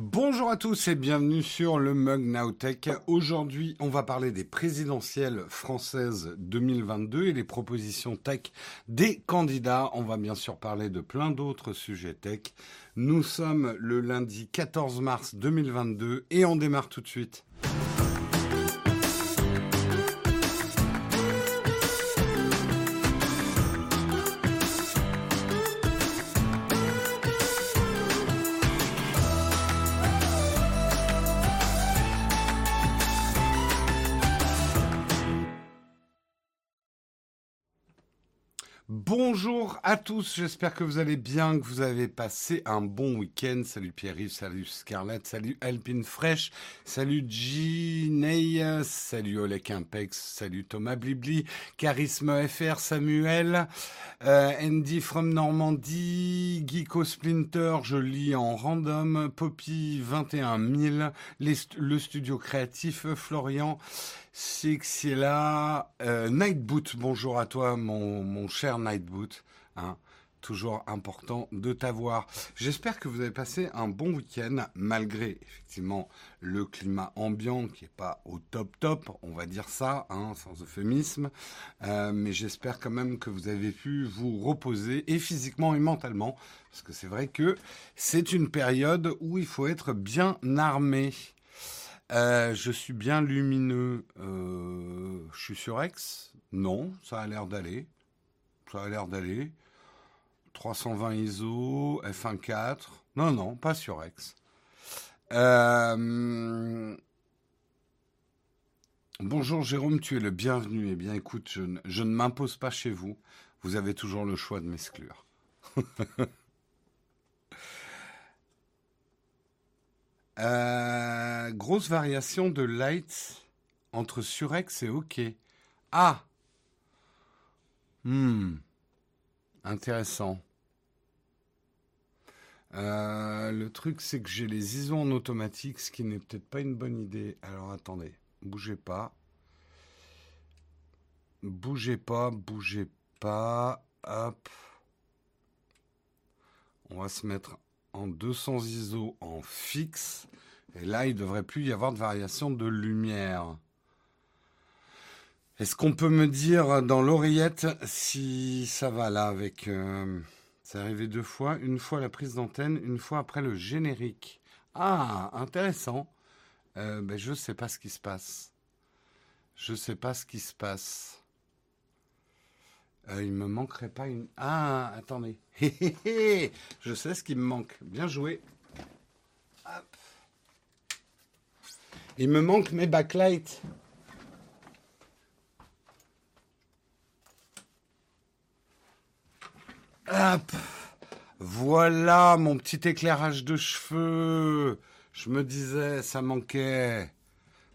Bonjour à tous et bienvenue sur le Mug Nowtech. Aujourd'hui, on va parler des présidentielles françaises 2022 et les propositions tech des candidats. On va bien sûr parler de plein d'autres sujets tech. Nous sommes le lundi 14 mars 2022 et on démarre tout de suite. Bonjour à tous, j'espère que vous allez bien, que vous avez passé un bon week-end. Salut Pierre-Yves, salut Scarlett, salut Alpine Fresh, salut Ginei, salut Olek Impex, salut Thomas Blibli, Charisme FR, Samuel, Andy from Normandie, Geeko Splinter, je lis en random, Poppy 21000, le studio créatif, Florian, Sixiela, Nightboot, bonjour à toi mon cher Nightboot, hein, toujours important de t'avoir. J'espère que vous avez passé un bon week-end malgré effectivement le climat ambiant qui n'est pas au top, on va dire ça, hein, sans euphémisme, mais j'espère quand même que vous avez pu vous reposer et physiquement et mentalement, parce que c'est vrai que c'est une période où il faut être bien armé. Je suis bien lumineux. Je suis sur X ? Non, ça a l'air d'aller. 320 ISO, f1.4. Non, pas sur X. Bonjour Jérôme, tu es le bienvenu. Eh bien, écoute, je ne m'impose pas chez vous. Vous avez toujours le choix de m'exclure. Grosse variation de light entre Surex et OK. Ah. Intéressant. Le truc, c'est que j'ai les ISO en automatique, ce qui n'est peut-être pas une bonne idée. Alors attendez, bougez pas. Hop. On va se mettre en 200 ISO en fixe. Et là, il ne devrait plus y avoir de variation de lumière. Est-ce qu'on peut me dire dans l'oreillette si ça va là avec... C'est arrivé deux fois. Une fois la prise d'antenne, une fois après le générique. Ah, intéressant. Je ne sais pas ce qui se passe. Il me manquerait pas une... Ah, attendez. Je sais ce qui me manque. Bien joué. Hop. Il me manque mes backlights. Hop. Voilà mon petit éclairage de cheveux. Je me disais, ça manquait.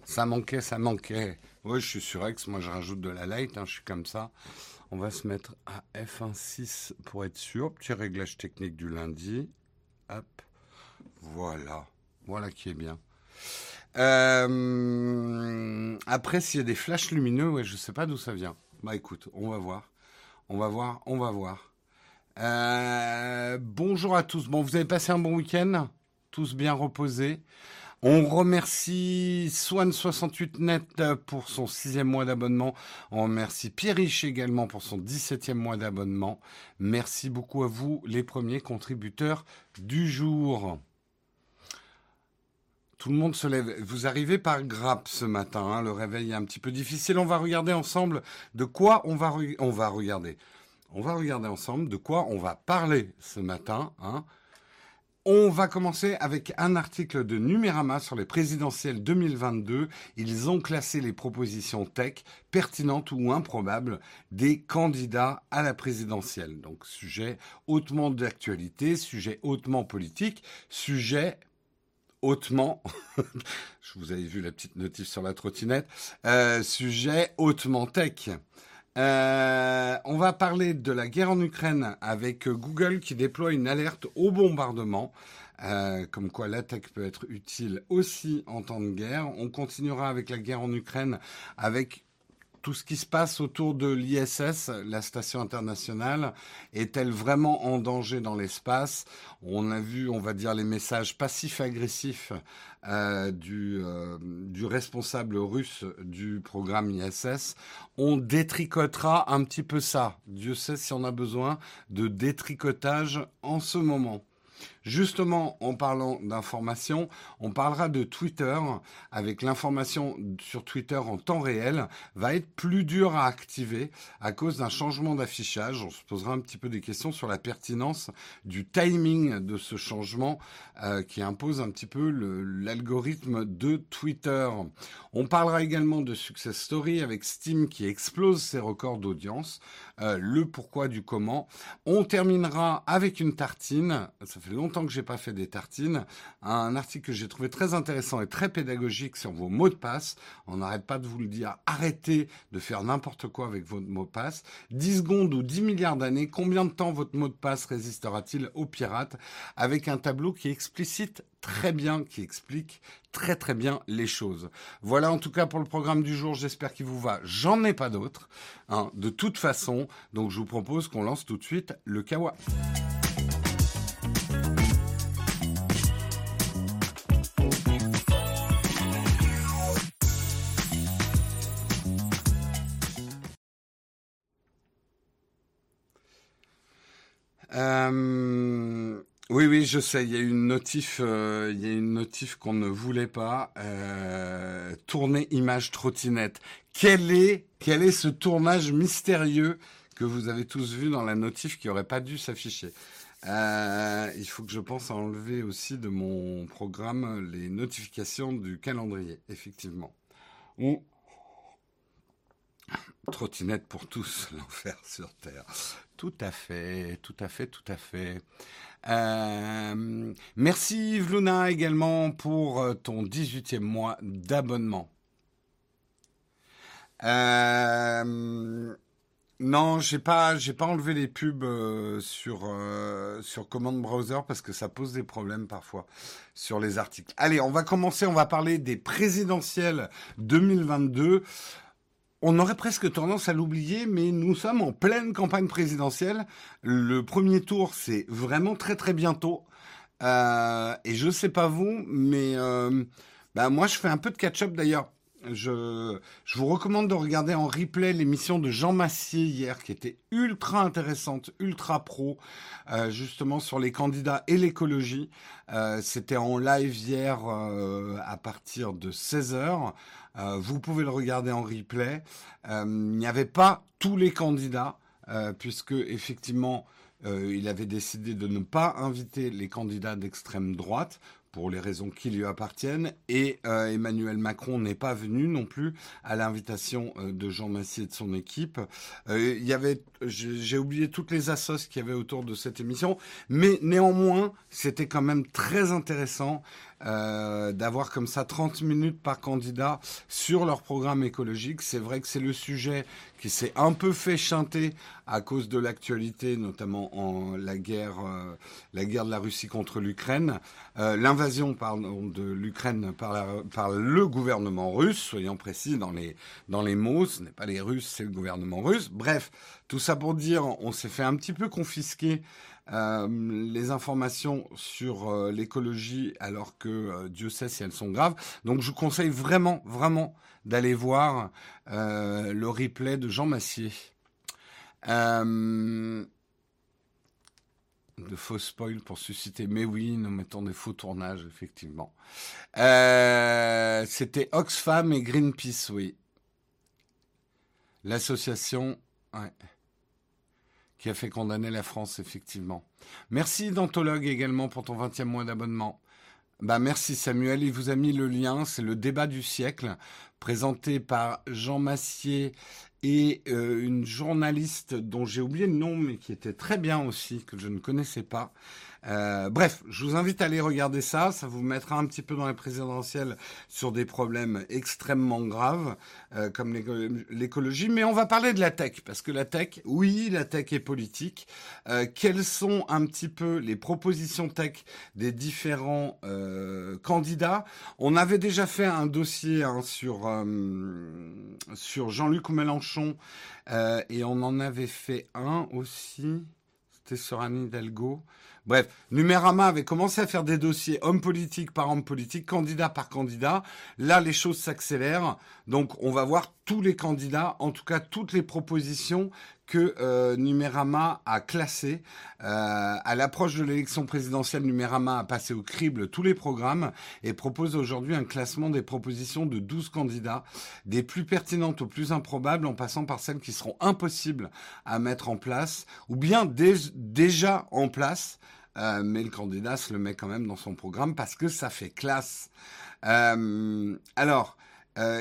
Oui, je suis sur X. Moi, je rajoute de la light. Hein, je suis comme ça. On va se mettre à F1.6 pour être sûr. Petit réglage technique du lundi. Hop. Voilà. Voilà qui est bien. Après, s'il y a des flashs lumineux, ouais, je ne sais pas d'où ça vient. Bah écoute, on va voir. Bonjour à tous. Bon, vous avez passé un bon week-end ? Tous bien reposés ? On remercie Swan68Net pour son 6e mois d'abonnement. On remercie Pierriche également pour son 17e mois d'abonnement. Merci beaucoup à vous, les premiers contributeurs du jour. Tout le monde se lève. Vous arrivez par grappe ce matin. Hein, le réveil est un petit peu difficile. On va regarder ensemble de quoi on va regarder. On va regarder ensemble de quoi on va parler ce matin. Hein. On va commencer avec un article de Numérama sur les présidentielles 2022. Ils ont classé les propositions tech pertinentes ou improbables des candidats à la présidentielle. Donc sujet hautement d'actualité, sujet hautement politique, sujet hautement... Je vous avais vu la petite notif sur la trottinette. Sujet hautement tech. On va parler de la guerre en Ukraine avec Google qui déploie une alerte au bombardement, comme quoi la tech peut être utile aussi en temps de guerre. On continuera avec la guerre en Ukraine avec tout ce qui se passe autour de l'ISS, la station internationale, est-elle vraiment en danger dans l'espace? On a vu, on va dire, les messages passifs-agressifs du responsable russe du programme ISS. On détricotera un petit peu ça. Dieu sait si on a besoin de détricotage en ce moment. Justement, en parlant d'information, on parlera de Twitter. Avec l'information sur Twitter en temps réel, va être plus dur à activer à cause d'un changement d'affichage. On se posera un petit peu des questions sur la pertinence du timing de ce changement qui impose un petit peu l'algorithme de Twitter. On parlera également de Success Story avec Steam qui explose ses records d'audience, le pourquoi du comment. On terminera avec une tartine. Ça fait longtemps que j'ai pas fait des tartines. Un article que j'ai trouvé très intéressant et très pédagogique sur vos mots de passe. On n'arrête pas de vous le dire. Arrêtez de faire n'importe quoi avec votre mot de passe. 10 secondes ou 10 milliards d'années, combien de temps votre mot de passe résistera-t-il aux pirates? Avec un tableau qui explicite très bien, qui explique très très bien les choses. Voilà en tout cas pour le programme du jour. J'espère qu'il vous va. J'en ai pas d'autres, hein, de toute façon. Donc je vous propose qu'on lance tout de suite le Kawa. Oui, je sais, il y a une notif, qu'on ne voulait pas. Tourner image trottinette. Quel est ce tournage mystérieux que vous avez tous vu dans la notif qui n'aurait pas dû s'afficher? Il faut que je pense à enlever aussi de mon programme les notifications du calendrier, effectivement. Ou trottinette pour tous, l'enfer sur Terre. Tout à fait. Merci Yves Luna également pour ton 18e mois d'abonnement. Non, j'ai pas enlevé les pubs sur Command Browser parce que ça pose des problèmes parfois sur les articles. Allez, on va commencer, on va parler des présidentielles 2022. On aurait presque tendance à l'oublier, mais nous sommes en pleine campagne présidentielle. Le premier tour, c'est vraiment très très bientôt. Et je sais pas vous, mais moi je fais un peu de catch-up d'ailleurs. Je vous recommande de regarder en replay l'émission de Jean Massier hier, qui était ultra intéressante, ultra pro, justement sur les candidats et l'écologie. C'était en live hier à partir de 16h. Vous pouvez le regarder en replay. Il n'y avait pas tous les candidats, puisque effectivement, il avait décidé de ne pas inviter les candidats d'extrême droite, pour les raisons qui lui appartiennent, et Emmanuel Macron n'est pas venu non plus à l'invitation de Jean Massier et de son équipe. Il y avait, j'ai oublié toutes les assos qu'il y avait autour de cette émission, mais néanmoins, c'était quand même très intéressant d'avoir comme ça 30 minutes par candidat sur leur programme écologique. C'est vrai que c'est le sujet qui s'est un peu fait chanter à cause de l'actualité, notamment en la guerre de la Russie contre l'Ukraine, l'invasion de l'Ukraine par le gouvernement russe, soyons précis dans les mots, ce n'est pas les Russes, c'est le gouvernement russe. Bref, tout ça pour dire, on s'est fait un petit peu confisquer les informations sur l'écologie, alors que Dieu sait si elles sont graves. Donc je vous conseille vraiment, vraiment d'aller voir le replay de Jean Massier. De faux spoil pour susciter. Mais oui, nous mettons des faux tournages, effectivement. C'était Oxfam et Greenpeace, oui. L'association... Ouais. Qui a fait condamner la France, effectivement. Merci Dantologue également pour ton 20e mois d'abonnement. Bah, merci Samuel, il vous a mis le lien, c'est le débat du siècle, présenté par Jean Massier et une journaliste dont j'ai oublié le nom, mais qui était très bien aussi, que je ne connaissais pas, Bref, je vous invite à aller regarder ça. Ça vous mettra un petit peu dans les présidentielles sur des problèmes extrêmement graves comme l'écologie. Mais on va parler de la tech parce que la tech, oui, la tech est politique. Quelles sont un petit peu les propositions tech des différents candidats? On avait déjà fait un dossier sur Jean-Luc Mélenchon et on en avait fait un aussi. C'était sur Anne Hidalgo. Bref, Numérama avait commencé à faire des dossiers homme politique par homme politique, candidat par candidat. Là, les choses s'accélèrent. Donc, on va voir tous les candidats, en tout cas toutes les propositions que Numérama a classées. À l'approche de l'élection présidentielle, Numérama a passé au crible tous les programmes et propose aujourd'hui un classement des propositions de 12 candidats, des plus pertinentes aux plus improbables, en passant par celles qui seront impossibles à mettre en place ou bien déjà en place. Mais le candidat se le met quand même dans son programme parce que ça fait classe.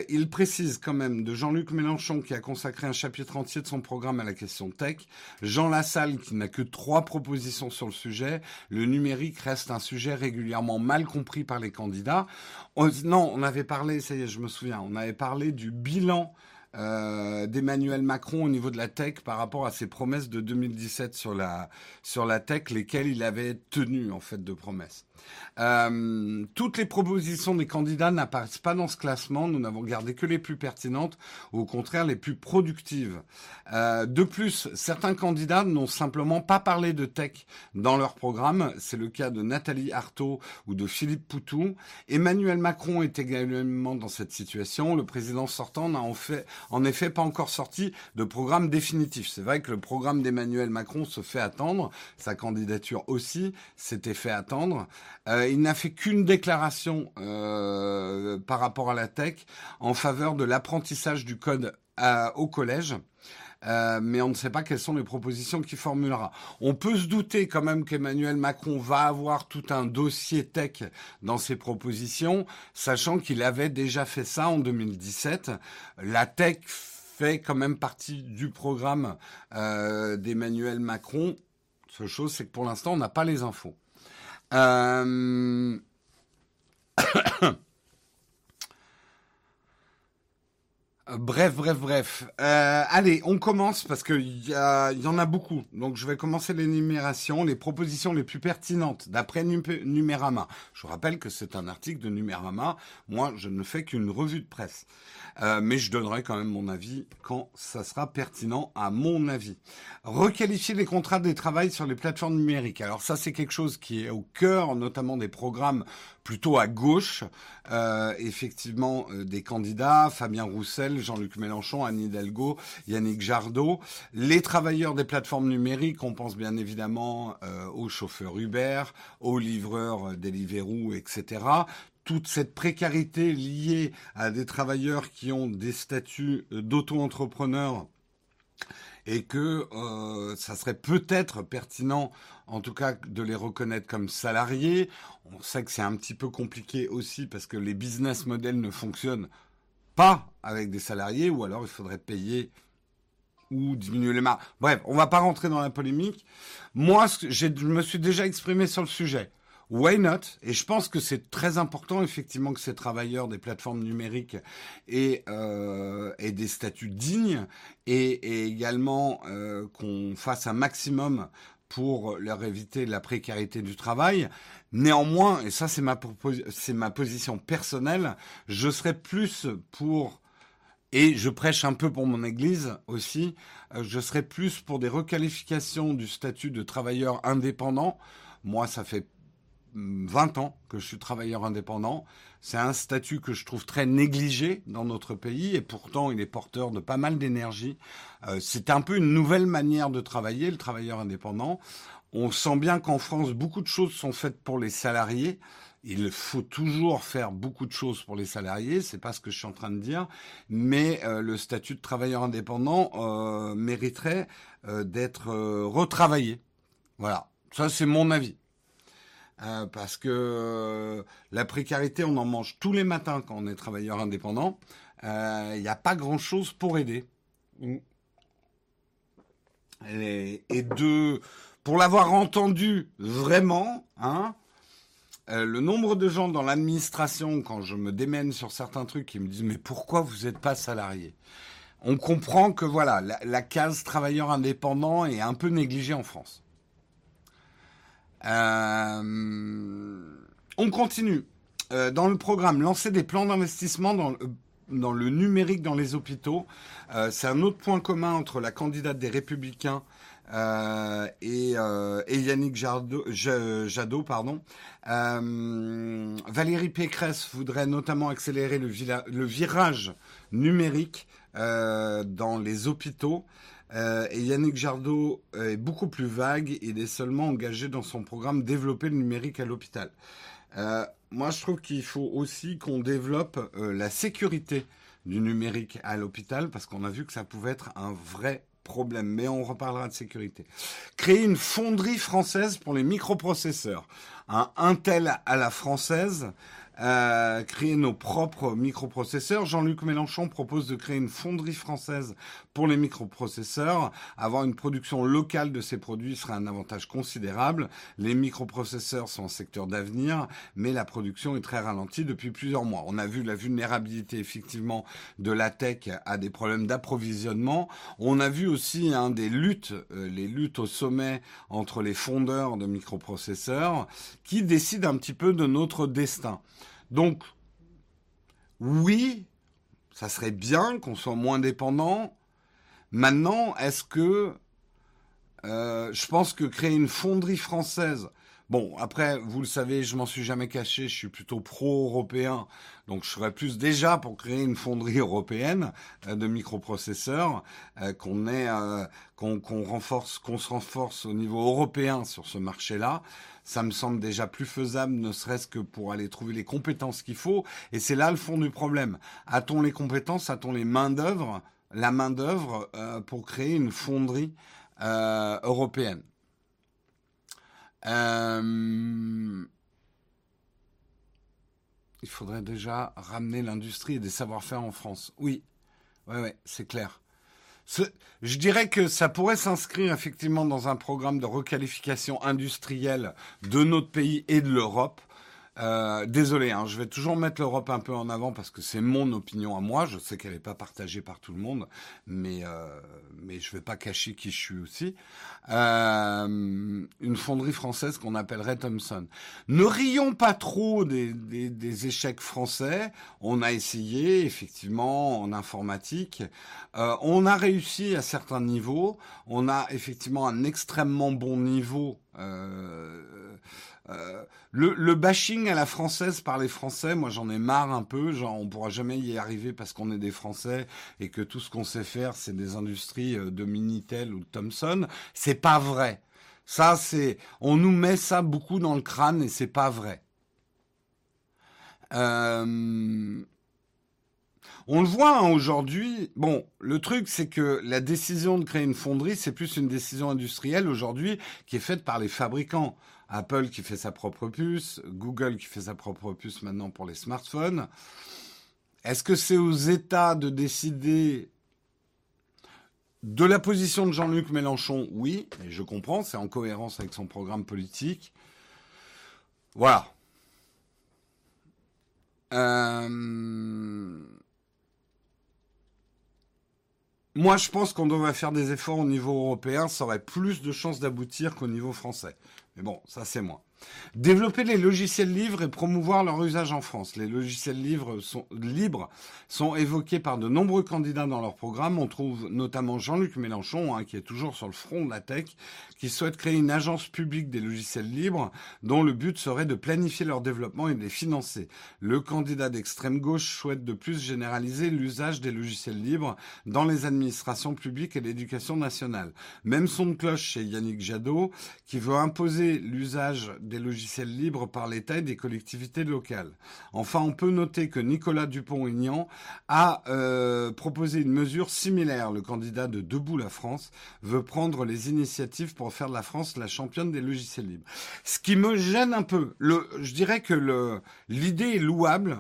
Il précise quand même de Jean-Luc Mélenchon qui a consacré un chapitre entier de son programme à la question tech, Jean Lassalle qui n'a que 3 propositions sur le sujet, le numérique reste un sujet régulièrement mal compris par les candidats. On avait parlé, ça y est, je me souviens, on avait parlé du bilan d'Emmanuel Macron au niveau de la tech par rapport à ses promesses de 2017 sur la tech, lesquelles il avait tenu en fait de promesses. Toutes les propositions des candidats n'apparaissent pas dans ce classement. Nous n'avons gardé que les plus pertinentes, ou au contraire les plus productives. De plus, certains candidats n'ont simplement pas parlé de tech dans leur programme. C'est le cas de Nathalie Arthaud ou de Philippe Poutou. Emmanuel Macron est également dans cette situation. Le président sortant n'a en effet pas encore sorti de programme définitif. C'est vrai que le programme d'Emmanuel Macron se fait attendre. Sa candidature aussi s'était fait attendre. Il n'a fait qu'une déclaration par rapport à la tech en faveur de l'apprentissage du code au collège. Mais on ne sait pas quelles sont les propositions qu'il formulera. On peut se douter quand même qu'Emmanuel Macron va avoir tout un dossier tech dans ses propositions, sachant qu'il avait déjà fait ça en 2017. La tech fait quand même partie du programme d'Emmanuel Macron. Seule chose, c'est que pour l'instant, on n'a pas les infos. Bref. Allez, on commence parce que il y en a beaucoup. Donc, je vais commencer l'énumération, les propositions les plus pertinentes d'après Numérama. Je rappelle que c'est un article de Numérama. Moi, je ne fais qu'une revue de presse. Mais je donnerai quand même mon avis quand ça sera pertinent à mon avis. Requalifier les contrats de travail sur les plateformes numériques. Alors ça, c'est quelque chose qui est au cœur, notamment des programmes plutôt à gauche. Effectivement, des candidats, Fabien Roussel, Jean-Luc Mélenchon, Anne Hidalgo, Yannick Jadot, les travailleurs des plateformes numériques, on pense bien évidemment aux chauffeurs Uber, aux livreurs Deliveroo, etc. Toute cette précarité liée à des travailleurs qui ont des statuts d'auto-entrepreneurs et que ça serait peut-être pertinent, en tout cas, de les reconnaître comme salariés. On sait que c'est un petit peu compliqué aussi parce que les business models ne fonctionnent pas avec des salariés, ou alors il faudrait payer ou diminuer les marges. Bref, on va pas rentrer dans la polémique. Moi, je me suis déjà exprimé sur le sujet. Why not? Et je pense que c'est très important, effectivement, que ces travailleurs des plateformes numériques aient des statuts dignes et également qu'on fasse un maximum pour leur éviter la précarité du travail. Néanmoins, et ça c'est ma position personnelle, je serais plus pour, et je prêche un peu pour mon église aussi, je serais plus pour des requalifications du statut de travailleur indépendant. Moi, ça fait 20 ans que je suis travailleur indépendant. C'est un statut que je trouve très négligé dans notre pays et pourtant il est porteur de pas mal d'énergie. C'est un peu une nouvelle manière de travailler, le travailleur indépendant. On sent bien qu'en France, beaucoup de choses sont faites pour les salariés. Il faut toujours faire beaucoup de choses pour les salariés, c'est pas ce que je suis en train de dire, mais le statut de travailleur indépendant mériterait d'être retravaillé. Voilà, ça c'est mon avis. Parce que la précarité, on en mange tous les matins quand on est travailleur indépendant. Il n'y a pas grand-chose pour aider. Et de pour l'avoir entendu vraiment, hein, le nombre de gens dans l'administration, quand je me démène sur certains trucs, qui me disent « Mais pourquoi vous n'êtes pas salarié ?» On comprend que voilà, la case travailleur indépendant est un peu négligée en France. On continue. Dans le programme, lancer des plans d'investissement dans le numérique dans les hôpitaux. C'est un autre point commun entre la candidate des Républicains et Yannick Jadot, pardon. Valérie Pécresse voudrait notamment accélérer le virage numérique dans les hôpitaux. Et Yannick Jadot est beaucoup plus vague. Il est seulement engagé dans son programme « Développer le numérique à l'hôpital ». Moi, je trouve qu'il faut aussi qu'on développe la sécurité du numérique à l'hôpital, parce qu'on a vu que ça pouvait être un vrai problème. Mais on reparlera de sécurité. Créer une fonderie française pour les microprocesseurs. Un Intel à la française. Créer nos propres microprocesseurs. Jean-Luc Mélenchon propose de créer une fonderie française pour les microprocesseurs. Avoir une production locale de ces produits serait un avantage considérable. Les microprocesseurs sont un secteur d'avenir, mais la production est très ralentie depuis plusieurs mois. On a vu la vulnérabilité effectivement de la tech à des problèmes d'approvisionnement. On a vu aussi des luttes, les luttes au sommet entre les fondeurs de microprocesseurs qui décident un petit peu de notre destin. Donc, oui, ça serait bien qu'on soit moins dépendant. Maintenant, est-ce que... je pense que créer une fonderie française... Bon, après, vous le savez, je m'en suis jamais caché, je suis plutôt pro-européen, donc je serais plus déjà pour créer une fonderie européenne de microprocesseurs, qu'on se renforce au niveau européen sur ce marché-là. Ça me semble déjà plus faisable, ne serait-ce que pour aller trouver les compétences qu'il faut, et c'est là le fond du problème. A-t-on les compétences, a-t-on la main-d'œuvre pour créer une fonderie européenne? Il faudrait déjà ramener l'industrie et des savoir-faire en France. Oui, ouais, c'est clair. Je dirais que ça pourrait s'inscrire effectivement dans un programme de requalification industrielle de notre pays et de l'Europe. Désolé, je vais toujours mettre l'Europe un peu en avant parce que c'est mon opinion à moi. Je sais qu'elle n'est pas partagée par tout le monde, mais je ne vais pas cacher qui je suis aussi. Une fonderie française qu'on appellerait Thomson. Ne rions pas trop des échecs français. On a essayé, effectivement, en informatique. On a réussi à certains niveaux. On a effectivement un extrêmement bon niveau. Le bashing à la française par les Français, moi j'en ai marre un peu, genre on pourra jamais y arriver parce qu'on est des Français et que tout ce qu'on sait faire c'est des industries de Minitel ou de Thomson, c'est pas vrai. Ça c'est, on nous met ça beaucoup dans le crâne et c'est pas vrai. On le voit aujourd'hui. Bon, le truc, c'est que la décision de créer une fonderie, c'est plus une décision industrielle aujourd'hui qui est faite par les fabricants. Apple qui fait sa propre puce, Google qui fait sa propre puce maintenant pour les smartphones. Est-ce que c'est aux États de décider de la position de Jean-Luc Mélenchon? Oui, et je comprends, c'est en cohérence avec son programme politique. Voilà. Moi, je pense qu'on devrait faire des efforts au niveau européen. Ça aurait plus de chances d'aboutir qu'au niveau français. Mais bon, ça, c'est moi. Développer les logiciels libres et promouvoir leur usage en France. Les logiciels libres sont évoqués par de nombreux candidats dans leur programme. On trouve notamment Jean-Luc Mélenchon, qui est toujours sur le front de la tech, qui souhaite créer une agence publique des logiciels libres dont le but serait de planifier leur développement et de les financer. Le candidat d'extrême gauche souhaite de plus généraliser l'usage des logiciels libres dans les administrations publiques et l'éducation nationale. Même son de cloche chez Yannick Jadot, qui veut imposer l'usage des logiciels libres par l'État et des collectivités locales. Enfin, on peut noter que Nicolas Dupont-Aignan a proposé une mesure similaire. Le candidat de Debout la France veut prendre les initiatives pour faire de la France la championne des logiciels libres. Ce qui me gêne un peu, je dirais que l'idée est louable.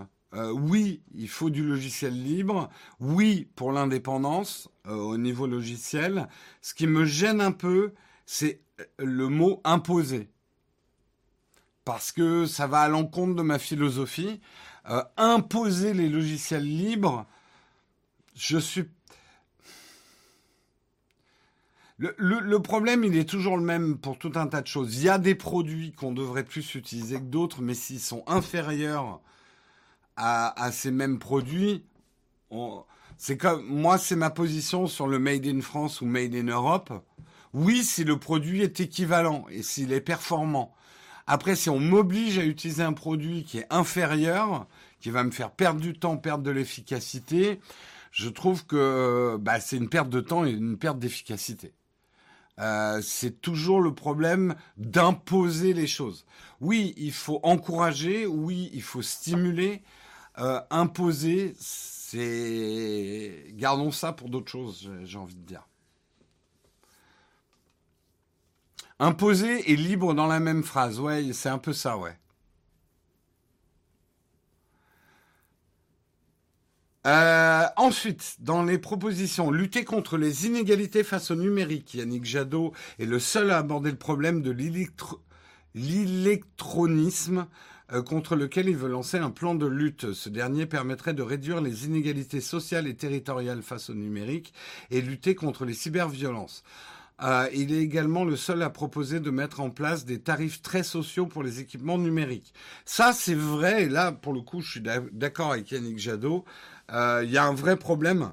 Oui, il faut du logiciel libre. Oui, pour l'indépendance au niveau logiciel. Ce qui me gêne un peu, c'est le mot « imposer ». Parce que ça va à l'encontre de ma philosophie. Imposer les logiciels libres, je suis... Le problème, il est toujours le même pour tout un tas de choses. Il y a des produits qu'on devrait plus utiliser que d'autres, mais s'ils sont inférieurs à ces mêmes produits... C'est comme, moi, c'est ma position sur le Made in France ou Made in Europe. Oui, si le produit est équivalent et s'il est performant. Après, si on m'oblige à utiliser un produit qui est inférieur, qui va me faire perdre du temps, perdre de l'efficacité, je trouve que c'est une perte de temps et une perte d'efficacité. C'est toujours le problème d'imposer les choses. Oui, il faut encourager, oui, il faut stimuler, imposer, c'est... Gardons ça pour d'autres choses, j'ai envie de dire. Imposer et libre dans la même phrase. Ouais, c'est un peu ça, ouais. Ensuite, dans les propositions, lutter contre les inégalités face au numérique. Yannick Jadot est le seul à aborder le problème de l'électronisme contre lequel il veut lancer un plan de lutte. Ce dernier permettrait de réduire les inégalités sociales et territoriales face au numérique et lutter contre les cyberviolences. Il est également le seul à proposer de mettre en place des tarifs très sociaux pour les équipements numériques. Ça, c'est vrai. Et là, pour le coup, je suis d'accord avec Yannick Jadot. Il y a un vrai problème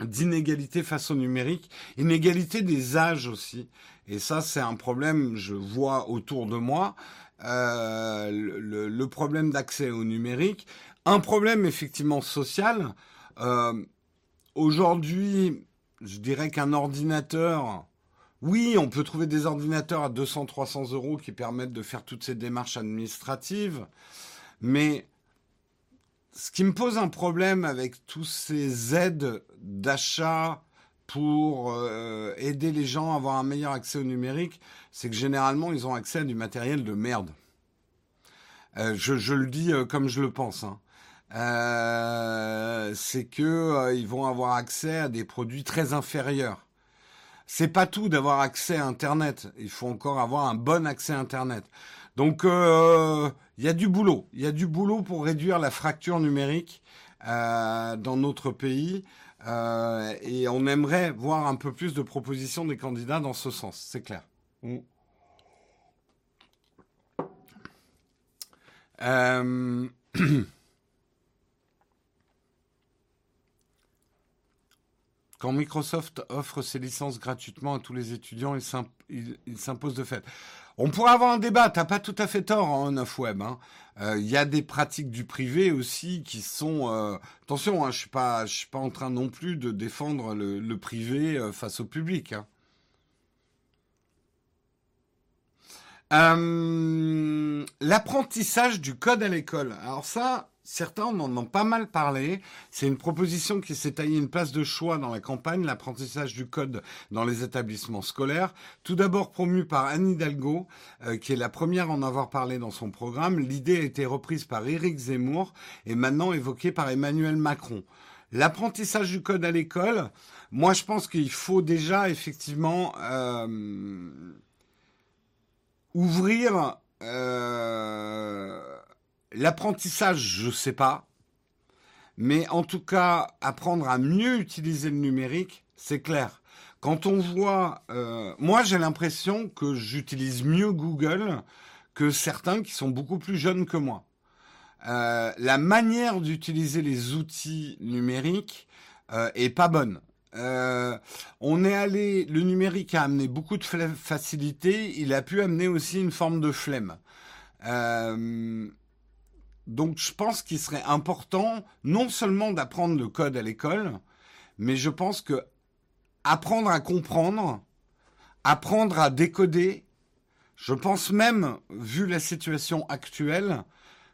d'inégalité face au numérique. Inégalité des âges aussi. Et ça, c'est un problème, je vois autour de moi, le problème d'accès au numérique. Un problème, effectivement, social. Aujourd'hui, je dirais qu'un ordinateur... Oui, on peut trouver des ordinateurs à 200-300 € qui permettent de faire toutes ces démarches administratives. Mais ce qui me pose un problème avec toutes ces aides d'achat pour aider les gens à avoir un meilleur accès au numérique, c'est que généralement, ils ont accès à du matériel de merde. Je le dis comme je le pense, hein. C'est que ils vont avoir accès à des produits très inférieurs. C'est pas tout d'avoir accès à Internet. Il faut encore avoir un bon accès à Internet. Donc, il y a du boulot. Il y a du boulot pour réduire la fracture numérique dans notre pays. Et on aimerait voir un peu plus de propositions des candidats dans ce sens. C'est clair. Quand Microsoft offre ses licences gratuitement à tous les étudiants, il s'impose de fait. On pourrait avoir un débat, t'as pas tout à fait tort en 9web. Y a des pratiques du privé aussi qui sont... attention, hein, je suis pas en train non plus de défendre le privé face au public. Hein. L'apprentissage du code à l'école. Alors ça... Certains en ont pas mal parlé. C'est une proposition qui s'est taillée une place de choix dans la campagne, l'apprentissage du code dans les établissements scolaires. Tout d'abord promue par Anne Hidalgo, qui est la première à en avoir parlé dans son programme. L'idée a été reprise par Éric Zemmour et maintenant évoquée par Emmanuel Macron. L'apprentissage du code à l'école, moi je pense qu'il faut déjà effectivement ouvrir... L'apprentissage, je sais pas, mais en tout cas, apprendre à mieux utiliser le numérique, c'est clair. Quand on voit... moi, j'ai l'impression que j'utilise mieux Google que certains qui sont beaucoup plus jeunes que moi. La manière d'utiliser les outils numériques est pas bonne. Le numérique a amené beaucoup de facilité, il a pu amener aussi une forme de flemme. Donc, je pense qu'il serait important non seulement d'apprendre le code à l'école, mais je pense que apprendre à comprendre, apprendre à décoder, je pense même, vu la situation actuelle,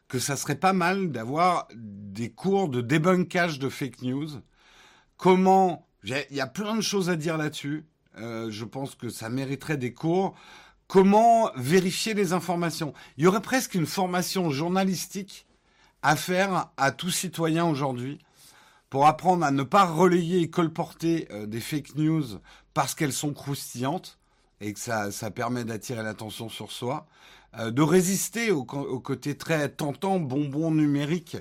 que ça serait pas mal d'avoir des cours de débunkage de fake news. Comment... Il y a plein de choses à dire là-dessus. Je pense que ça mériterait des cours. Comment vérifier les informations ? Il y aurait presque une formation journalistique à faire à tout citoyen aujourd'hui pour apprendre à ne pas relayer et colporter des fake news parce qu'elles sont croustillantes et que ça permet d'attirer l'attention sur soi, de résister au côté très tentant, bonbon numérique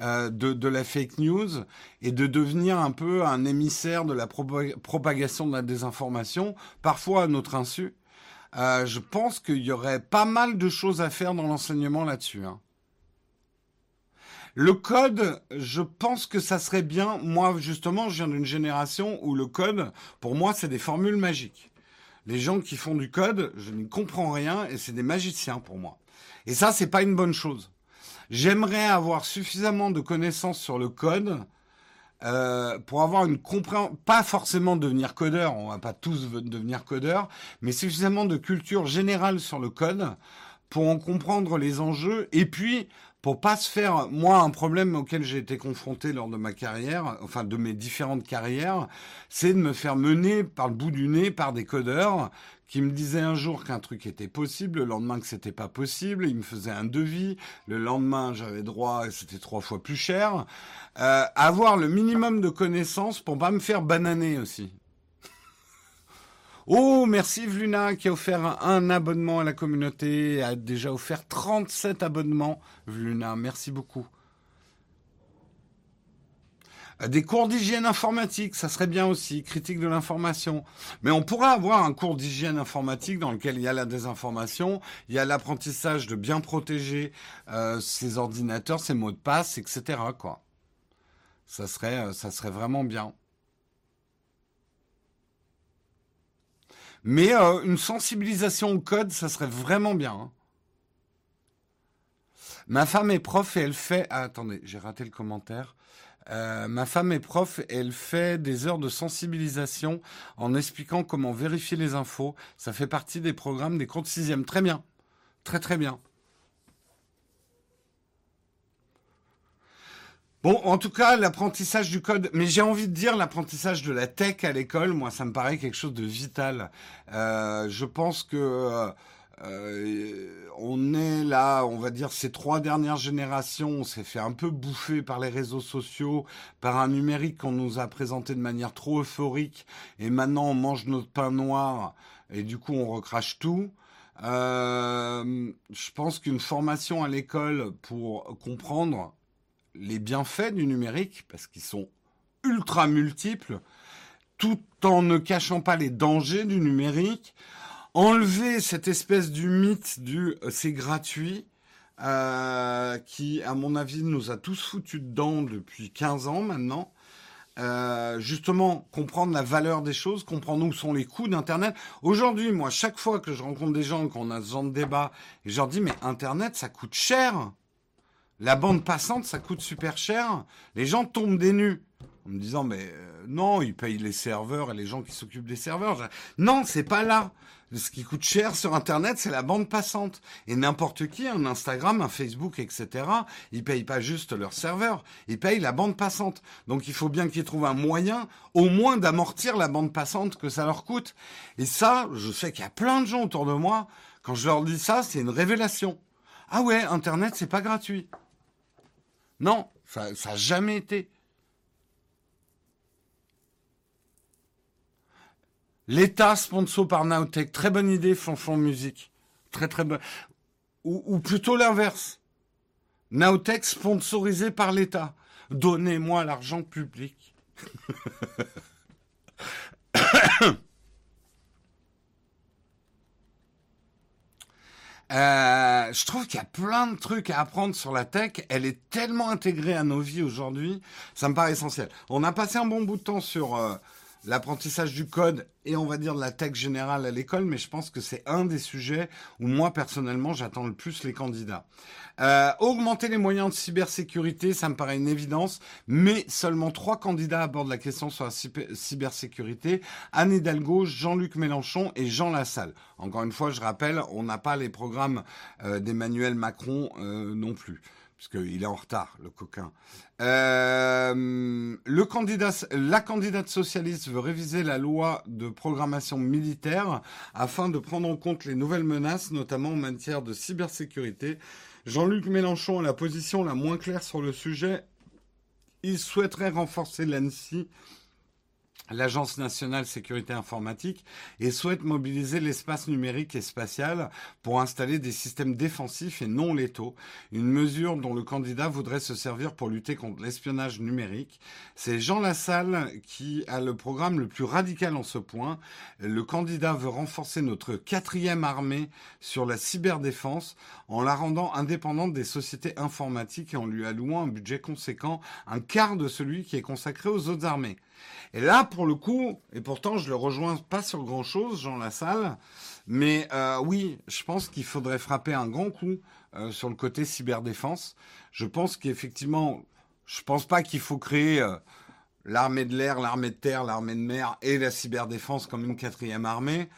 de la fake news, et de devenir un peu un émissaire de la propagation de la désinformation, parfois à notre insu. Je pense qu'il y aurait pas mal de choses à faire dans l'enseignement là-dessus, hein. Le code, je pense que ça serait bien. Moi, justement, je viens d'une génération où le code, pour moi, c'est des formules magiques. Les gens qui font du code, je n'y comprends rien et c'est des magiciens pour moi. Et ça, c'est pas une bonne chose. J'aimerais avoir suffisamment de connaissances sur le code pour avoir une compréhension, pas forcément devenir codeur, on va pas tous devenir codeur, mais suffisamment de culture générale sur le code pour en comprendre les enjeux et puis pour pas se faire, moi, un problème auquel j'ai été confronté lors de ma carrière, enfin de mes différentes carrières, c'est de me faire mener par le bout du nez par des codeurs qui me disaient un jour qu'un truc était possible, le lendemain que c'était pas possible, ils me faisaient un devis, le lendemain j'avais droit et c'était 3 fois plus cher. Avoir le minimum de connaissances pour pas me faire bananer aussi. Oh, merci Vluna qui a offert un abonnement à la communauté, a déjà offert 37 abonnements. Vluna, merci beaucoup. Des cours d'hygiène informatique, ça serait bien aussi, critique de l'information. Mais on pourrait avoir un cours d'hygiène informatique dans lequel il y a la désinformation, il y a l'apprentissage de bien protéger ses ordinateurs, ses mots de passe, etc., quoi. Ça serait vraiment bien. Mais une sensibilisation au code, ça serait vraiment bien, hein. Ma femme est prof et elle fait... Ah, attendez, j'ai raté le commentaire. Ma femme est prof et elle fait des heures de sensibilisation en expliquant comment vérifier les infos. Ça fait partie des programmes des cours de 6e. Très bien. Très, très bien. Bon, en tout cas, l'apprentissage du code, mais j'ai envie de dire l'apprentissage de la tech à l'école, moi, ça me paraît quelque chose de vital. Je pense que on est là, on va dire, ces 3 dernières générations, on s'est fait un peu bouffer par les réseaux sociaux, par un numérique qu'on nous a présenté de manière trop euphorique, et maintenant on mange notre pain noir, et du coup on recrache tout. Je pense qu'une formation à l'école pour comprendre les bienfaits du numérique, parce qu'ils sont ultra multiples, tout en ne cachant pas les dangers du numérique, enlever cette espèce du mythe du « c'est gratuit », qui, à mon avis, nous a tous foutus dedans depuis 15 ans maintenant. Justement, comprendre la valeur des choses, comprendre où sont les coûts d'Internet. Aujourd'hui, moi, chaque fois que je rencontre des gens, qu'on a ce genre de débat, et je leur dis « mais Internet, ça coûte cher !» La bande passante, ça coûte super cher. Les gens tombent des nues en me disant, mais non, ils payent les serveurs et les gens qui s'occupent des serveurs. Non, c'est pas là. Ce qui coûte cher sur Internet, c'est la bande passante. Et n'importe qui, un Instagram, un Facebook, etc., ils payent pas juste leur serveur, ils payent la bande passante. Donc il faut bien qu'ils trouvent un moyen, au moins d'amortir la bande passante que ça leur coûte. Et ça, je sais qu'il y a plein de gens autour de moi, quand je leur dis ça, c'est une révélation. Ah ouais, Internet, c'est pas gratuit. Non, ça n'a jamais été. L'État sponsor par Nowtech, très bonne idée, Flanchon Musique. Très très bonne. Ou plutôt l'inverse. Nowtech sponsorisé par l'État. Donnez-moi l'argent public. Je trouve qu'il y a plein de trucs à apprendre sur la tech. Elle est tellement intégrée à nos vies aujourd'hui, ça me paraît essentiel. On a passé un bon bout de temps sur l'apprentissage du code et on va dire de la tech générale à l'école, mais je pense que c'est un des sujets où moi personnellement j'attends le plus les candidats. Augmenter les moyens de cybersécurité, ça me paraît une évidence, mais seulement 3 candidats abordent la question sur la cybersécurité, Anne Hidalgo, Jean-Luc Mélenchon et Jean Lassalle. Encore une fois, je rappelle, on n'a pas les programmes d'Emmanuel Macron non plus. Puisqu'il est en retard, le coquin. La candidate socialiste veut réviser la loi de programmation militaire afin de prendre en compte les nouvelles menaces, notamment en matière de cybersécurité. Jean-Luc Mélenchon a la position la moins claire sur le sujet. Il souhaiterait renforcer l'ANSSI l'Agence nationale sécurité informatique et souhaite mobiliser l'espace numérique et spatial pour installer des systèmes défensifs et non létaux, une mesure dont le candidat voudrait se servir pour lutter contre l'espionnage numérique. C'est Jean Lassalle qui a le programme le plus radical en ce point. Le candidat veut renforcer notre 4e armée sur la cyberdéfense en la rendant indépendante des sociétés informatiques et en lui allouant un budget conséquent, 1/4 de celui qui est consacré aux autres armées. Et là, pour le coup, et pourtant je le rejoins pas sur grand-chose, Jean Lassalle, mais oui, je pense qu'il faudrait frapper un grand coup sur le côté cyberdéfense. Je pense qu'effectivement, je pense pas qu'il faut créer l'armée de l'air, l'armée de terre, l'armée de mer et la cyberdéfense comme une 4e armée.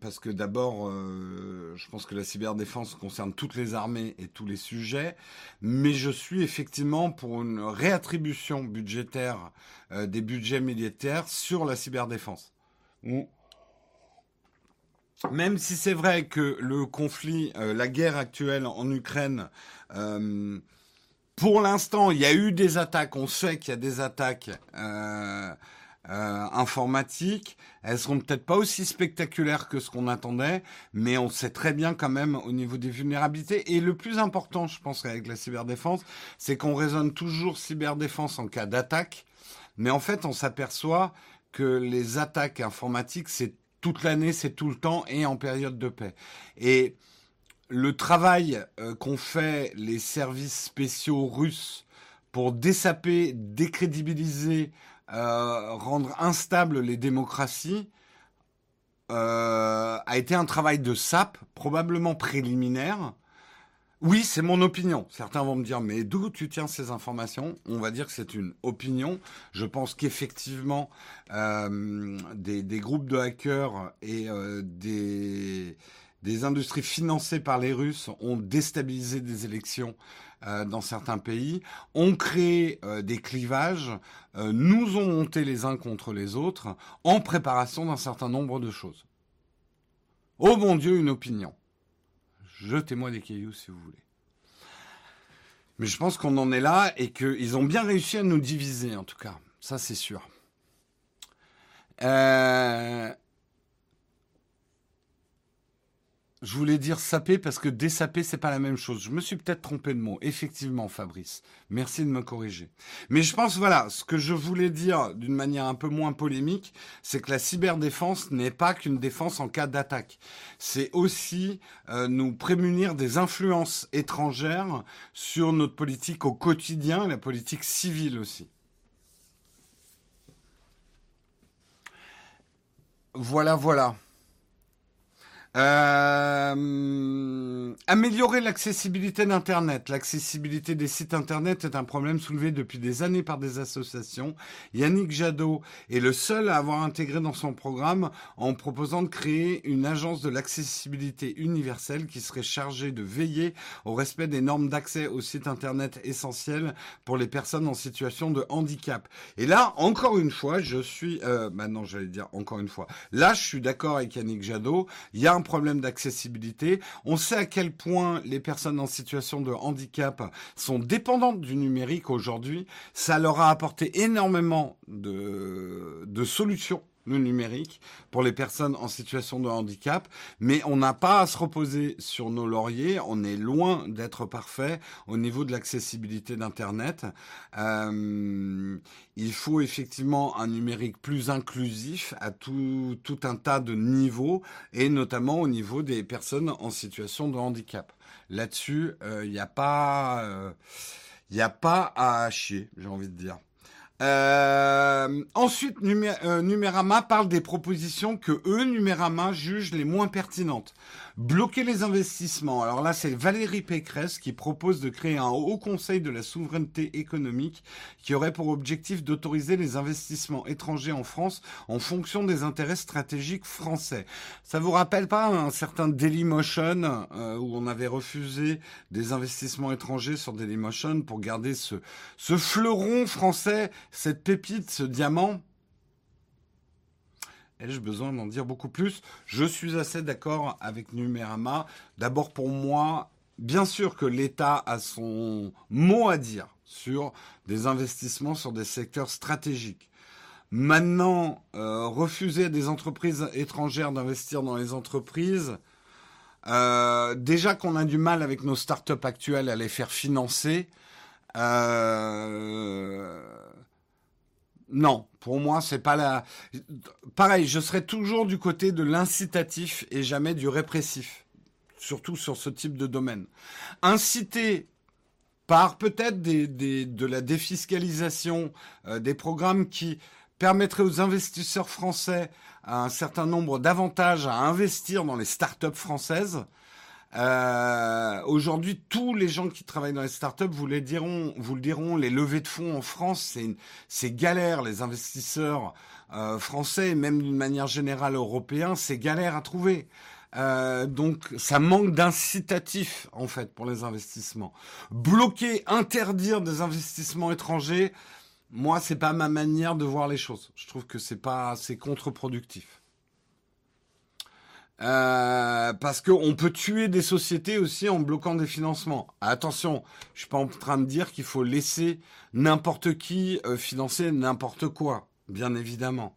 Parce que d'abord, je pense que la cyberdéfense concerne toutes les armées et tous les sujets, mais je suis effectivement pour une réattribution budgétaire des budgets militaires sur la cyberdéfense. Même si c'est vrai que le conflit, la guerre actuelle en Ukraine, pour l'instant, il y a eu des attaques, on sait qu'il y a des attaques... informatiques, elles seront peut-être pas aussi spectaculaires que ce qu'on attendait, mais on sait très bien quand même au niveau des vulnérabilités. Et le plus important, je pense, avec la cyberdéfense, c'est qu'on raisonne toujours cyberdéfense en cas d'attaque, mais en fait, on s'aperçoit que les attaques informatiques, c'est toute l'année, c'est tout le temps et en période de paix. Et le travail qu'ont fait les services spéciaux russes pour dessaper, décrédibiliser, rendre instables les démocraties a été un travail de sape, probablement préliminaire. Oui, c'est mon opinion. Certains vont me dire, mais d'où tu tiens ces informations ? On va dire que c'est une opinion. Je pense qu'effectivement, des groupes de hackers et des industries financées par les Russes ont déstabilisé des élections dans certains pays, ont créé des clivages, nous ont monté les uns contre les autres en préparation d'un certain nombre de choses. Oh mon Dieu, une opinion. Jetez-moi des cailloux si vous voulez. Mais je pense qu'on en est là et qu'ils ont bien réussi à nous diviser en tout cas. Ça c'est sûr. Je voulais dire saper parce que dessaper, c'est pas la même chose. Je me suis peut-être trompé de mot. Effectivement, Fabrice. Merci de me corriger. Mais je pense, voilà, ce que je voulais dire d'une manière un peu moins polémique, c'est que la cyberdéfense n'est pas qu'une défense en cas d'attaque. C'est aussi nous prémunir des influences étrangères sur notre politique au quotidien, la politique civile aussi. Voilà, voilà. Améliorer l'accessibilité d'Internet. L'accessibilité des sites Internet est un problème soulevé depuis des années par des associations. Yannick Jadot est le seul à avoir intégré dans son programme en proposant de créer une agence de l'accessibilité universelle qui serait chargée de veiller au respect des normes d'accès aux sites Internet essentiels pour les personnes en situation de handicap. Et là, encore une fois, je suis... non, j'allais dire encore une fois. Là, je suis d'accord avec Yannick Jadot. Il y a un problème d'accessibilité. On sait à quel point les personnes en situation de handicap sont dépendantes du numérique aujourd'hui. Ça leur a apporté énormément de solutions, le numérique, pour les personnes en situation de handicap. Mais on n'a pas à se reposer sur nos lauriers. On est loin d'être parfait au niveau de l'accessibilité d'Internet. Il faut effectivement un numérique plus inclusif à tout un tas de niveaux, et notamment au niveau des personnes en situation de handicap. Là-dessus, il n'y a pas à chier, j'ai envie de dire. Ensuite, Numérama parle des propositions que Numérama juge les moins pertinentes. Bloquer les investissements. Alors là, c'est Valérie Pécresse qui propose de créer un haut conseil de la souveraineté économique qui aurait pour objectif d'autoriser les investissements étrangers en France en fonction des intérêts stratégiques français. Ça vous rappelle pas un certain Dailymotion où on avait refusé des investissements étrangers sur Dailymotion pour garder ce fleuron français, cette pépite, ce diamant ? Ai-je besoin d'en dire beaucoup plus ? Je suis assez d'accord avec Numérama. D'abord pour moi, bien sûr que l'État a son mot à dire sur des investissements sur des secteurs stratégiques. Maintenant, refuser à des entreprises étrangères d'investir dans les entreprises, déjà qu'on a du mal avec nos startups actuelles à les faire financer, non, pour moi, c'est pas la... Pareil, je serai toujours du côté de l'incitatif et jamais du répressif, surtout sur ce type de domaine. Inciter par peut-être de la défiscalisation, des programmes qui permettraient aux investisseurs français un certain nombre d'avantages à investir dans les startups françaises. Aujourd'hui, tous les gens qui travaillent dans les startups vous le diront, les levées de fonds en France, c'est galère. Les investisseurs français, et même d'une manière générale européens, c'est galère à trouver. Donc, ça manque d'incitatif, en fait, pour les investissements. Bloquer, interdire des investissements étrangers, moi, c'est pas ma manière de voir les choses. Je trouve que c'est contre-productif. Parce qu'on peut tuer des sociétés aussi en bloquant des financements. Attention, je suis pas en train de dire qu'il faut laisser n'importe qui financer n'importe quoi, bien évidemment.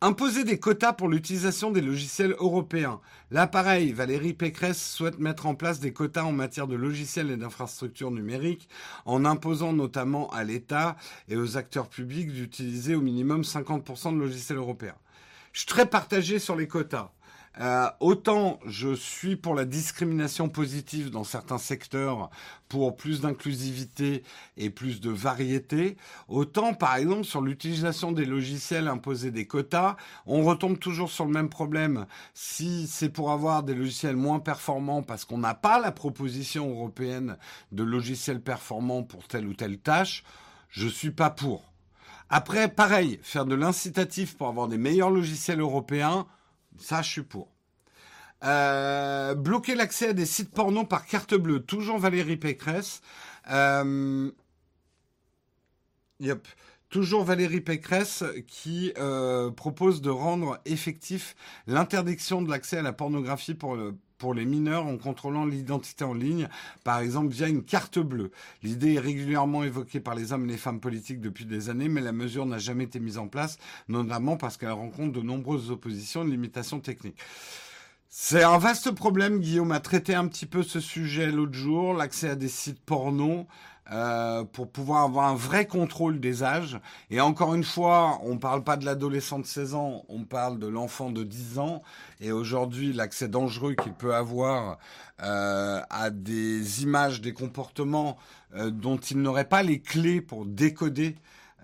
Imposer des quotas pour l'utilisation des logiciels européens. Là, pareil, Valérie Pécresse souhaite mettre en place des quotas en matière de logiciels et d'infrastructures numériques, en imposant notamment à l'État et aux acteurs publics d'utiliser au minimum 50% de logiciels européens. Je suis très partagé sur les quotas. Autant je suis pour la discrimination positive dans certains secteurs pour plus d'inclusivité et plus de variété, autant par exemple sur l'utilisation des logiciels imposés des quotas, on retombe toujours sur le même problème. Si c'est pour avoir des logiciels moins performants parce qu'on n'a pas la proposition européenne de logiciels performants pour telle ou telle tâche, je suis pas pour. Après, pareil, faire de l'incitatif pour avoir des meilleurs logiciels européens, ça, je suis pour. Bloquer l'accès à des sites porno par carte bleue, toujours Valérie Pécresse. Toujours Valérie Pécresse qui propose de rendre effectif l'interdiction de l'accès à la pornographie pour les mineurs en contrôlant l'identité en ligne, par exemple via une carte bleue. L'idée est régulièrement évoquée par les hommes et les femmes politiques depuis des années, mais la mesure n'a jamais été mise en place, notamment parce qu'elle rencontre de nombreuses oppositions et limitations techniques. C'est un vaste problème, Guillaume a traité un petit peu ce sujet l'autre jour, l'accès à des sites porno, pour pouvoir avoir un vrai contrôle des âges. Et encore une fois, on parle pas de l'adolescent de 16 ans, on parle de l'enfant de 10 ans. Et aujourd'hui, l'accès dangereux qu'il peut avoir à des images, des comportements dont il n'aurait pas les clés pour décoder.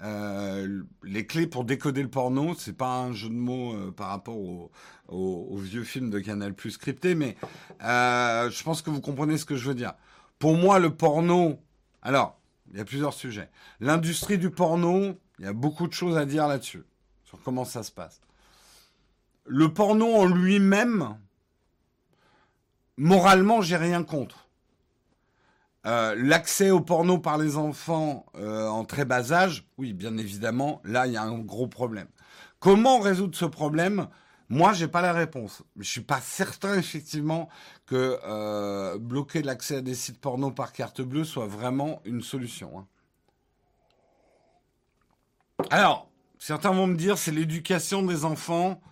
Les clés pour décoder le porno, c'est pas un jeu de mots par rapport au vieux film de Canal+ crypté, mais je pense que vous comprenez ce que je veux dire. Pour moi, le porno... Alors, il y a plusieurs sujets. L'industrie du porno, il y a beaucoup de choses à dire là-dessus, sur comment ça se passe. Le porno en lui-même, moralement, j'ai rien contre. L'accès au porno par les enfants en très bas âge, oui, bien évidemment, là, il y a un gros problème. Comment résoudre ce problème ? Moi, j'ai pas la réponse. Je suis pas certain, effectivement, que bloquer l'accès à des sites porno par carte bleue soit vraiment une solution. Alors, certains vont me dire, c'est l'éducation des enfants.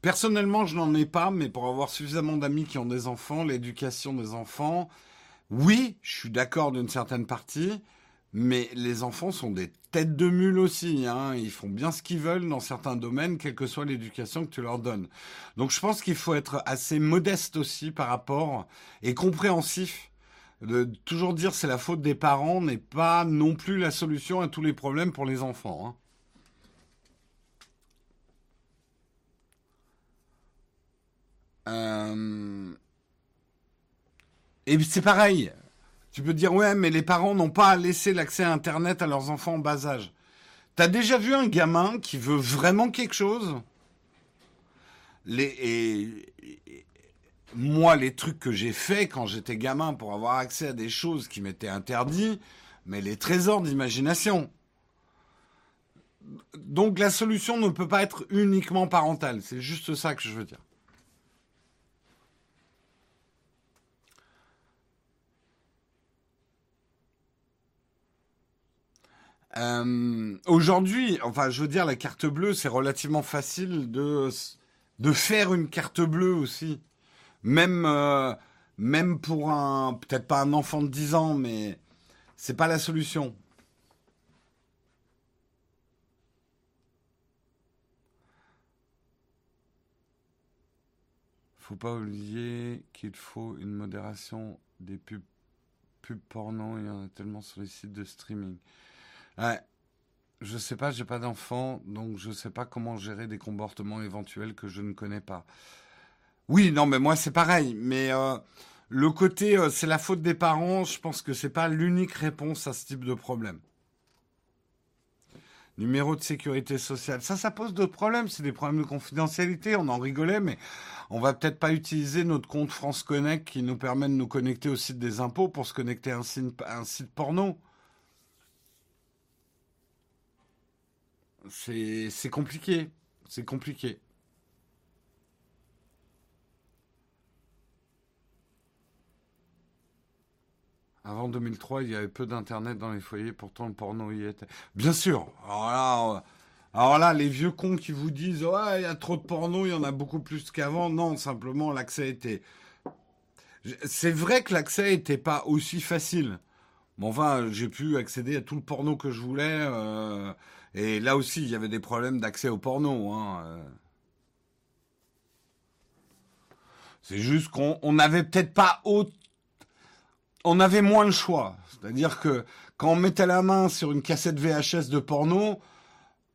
Personnellement, je n'en ai pas, mais pour avoir suffisamment d'amis qui ont des enfants, l'éducation des enfants, oui, je suis d'accord d'une certaine partie, mais les enfants sont des têtes de mule aussi, hein. Ils font bien ce qu'ils veulent dans certains domaines, quelle que soit l'éducation que tu leur donnes. Donc je pense qu'il faut être assez modeste aussi par rapport, et compréhensif. De toujours dire c'est la faute des parents n'est pas non plus la solution à tous les problèmes pour les enfants, hein. Et c'est pareil. Tu peux dire, ouais, mais les parents n'ont pas laissé l'accès à Internet à leurs enfants en bas âge. T'as déjà vu un gamin qui veut vraiment quelque chose ? Moi, les trucs que j'ai faits quand j'étais gamin pour avoir accès à des choses qui m'étaient interdites, mais les trésors d'imagination. Donc la solution ne peut pas être uniquement parentale. C'est juste ça que je veux dire. Aujourd'hui, enfin, je veux dire, la carte bleue, c'est relativement facile de faire une carte bleue aussi. Même pour un, peut-être pas un enfant de 10 ans, mais c'est pas la solution. Faut pas oublier qu'il faut une modération des pubs porno, il y en a tellement sur les sites de streaming. Ouais, je sais pas, j'ai pas d'enfant, donc je sais pas comment gérer des comportements éventuels que je ne connais pas. Oui, non, mais moi c'est pareil, mais le côté c'est la faute des parents, je pense que c'est pas l'unique réponse à ce type de problème. Numéro de sécurité sociale. Ça pose d'autres problèmes. C'est des problèmes de confidentialité. On en rigolait, mais on va peut-être pas utiliser notre compte France Connect qui nous permet de nous connecter au site des impôts pour se connecter à un site porno. C'est compliqué. C'est compliqué. Avant 2003, il y avait peu d'Internet dans les foyers, pourtant le porno y était. Bien sûr. Alors là, les vieux cons qui vous disent « Ouais, il y a trop de porno, il y en a beaucoup plus qu'avant ». Non, simplement, l'accès était... C'est vrai que l'accès n'était pas aussi facile. Mais enfin, j'ai pu accéder à tout le porno que je voulais. Et là aussi, il y avait des problèmes d'accès au porno. C'est juste qu'on n'avait peut-être pas autant... On avait moins le choix. C'est-à-dire que quand on mettait la main sur une cassette VHS de porno,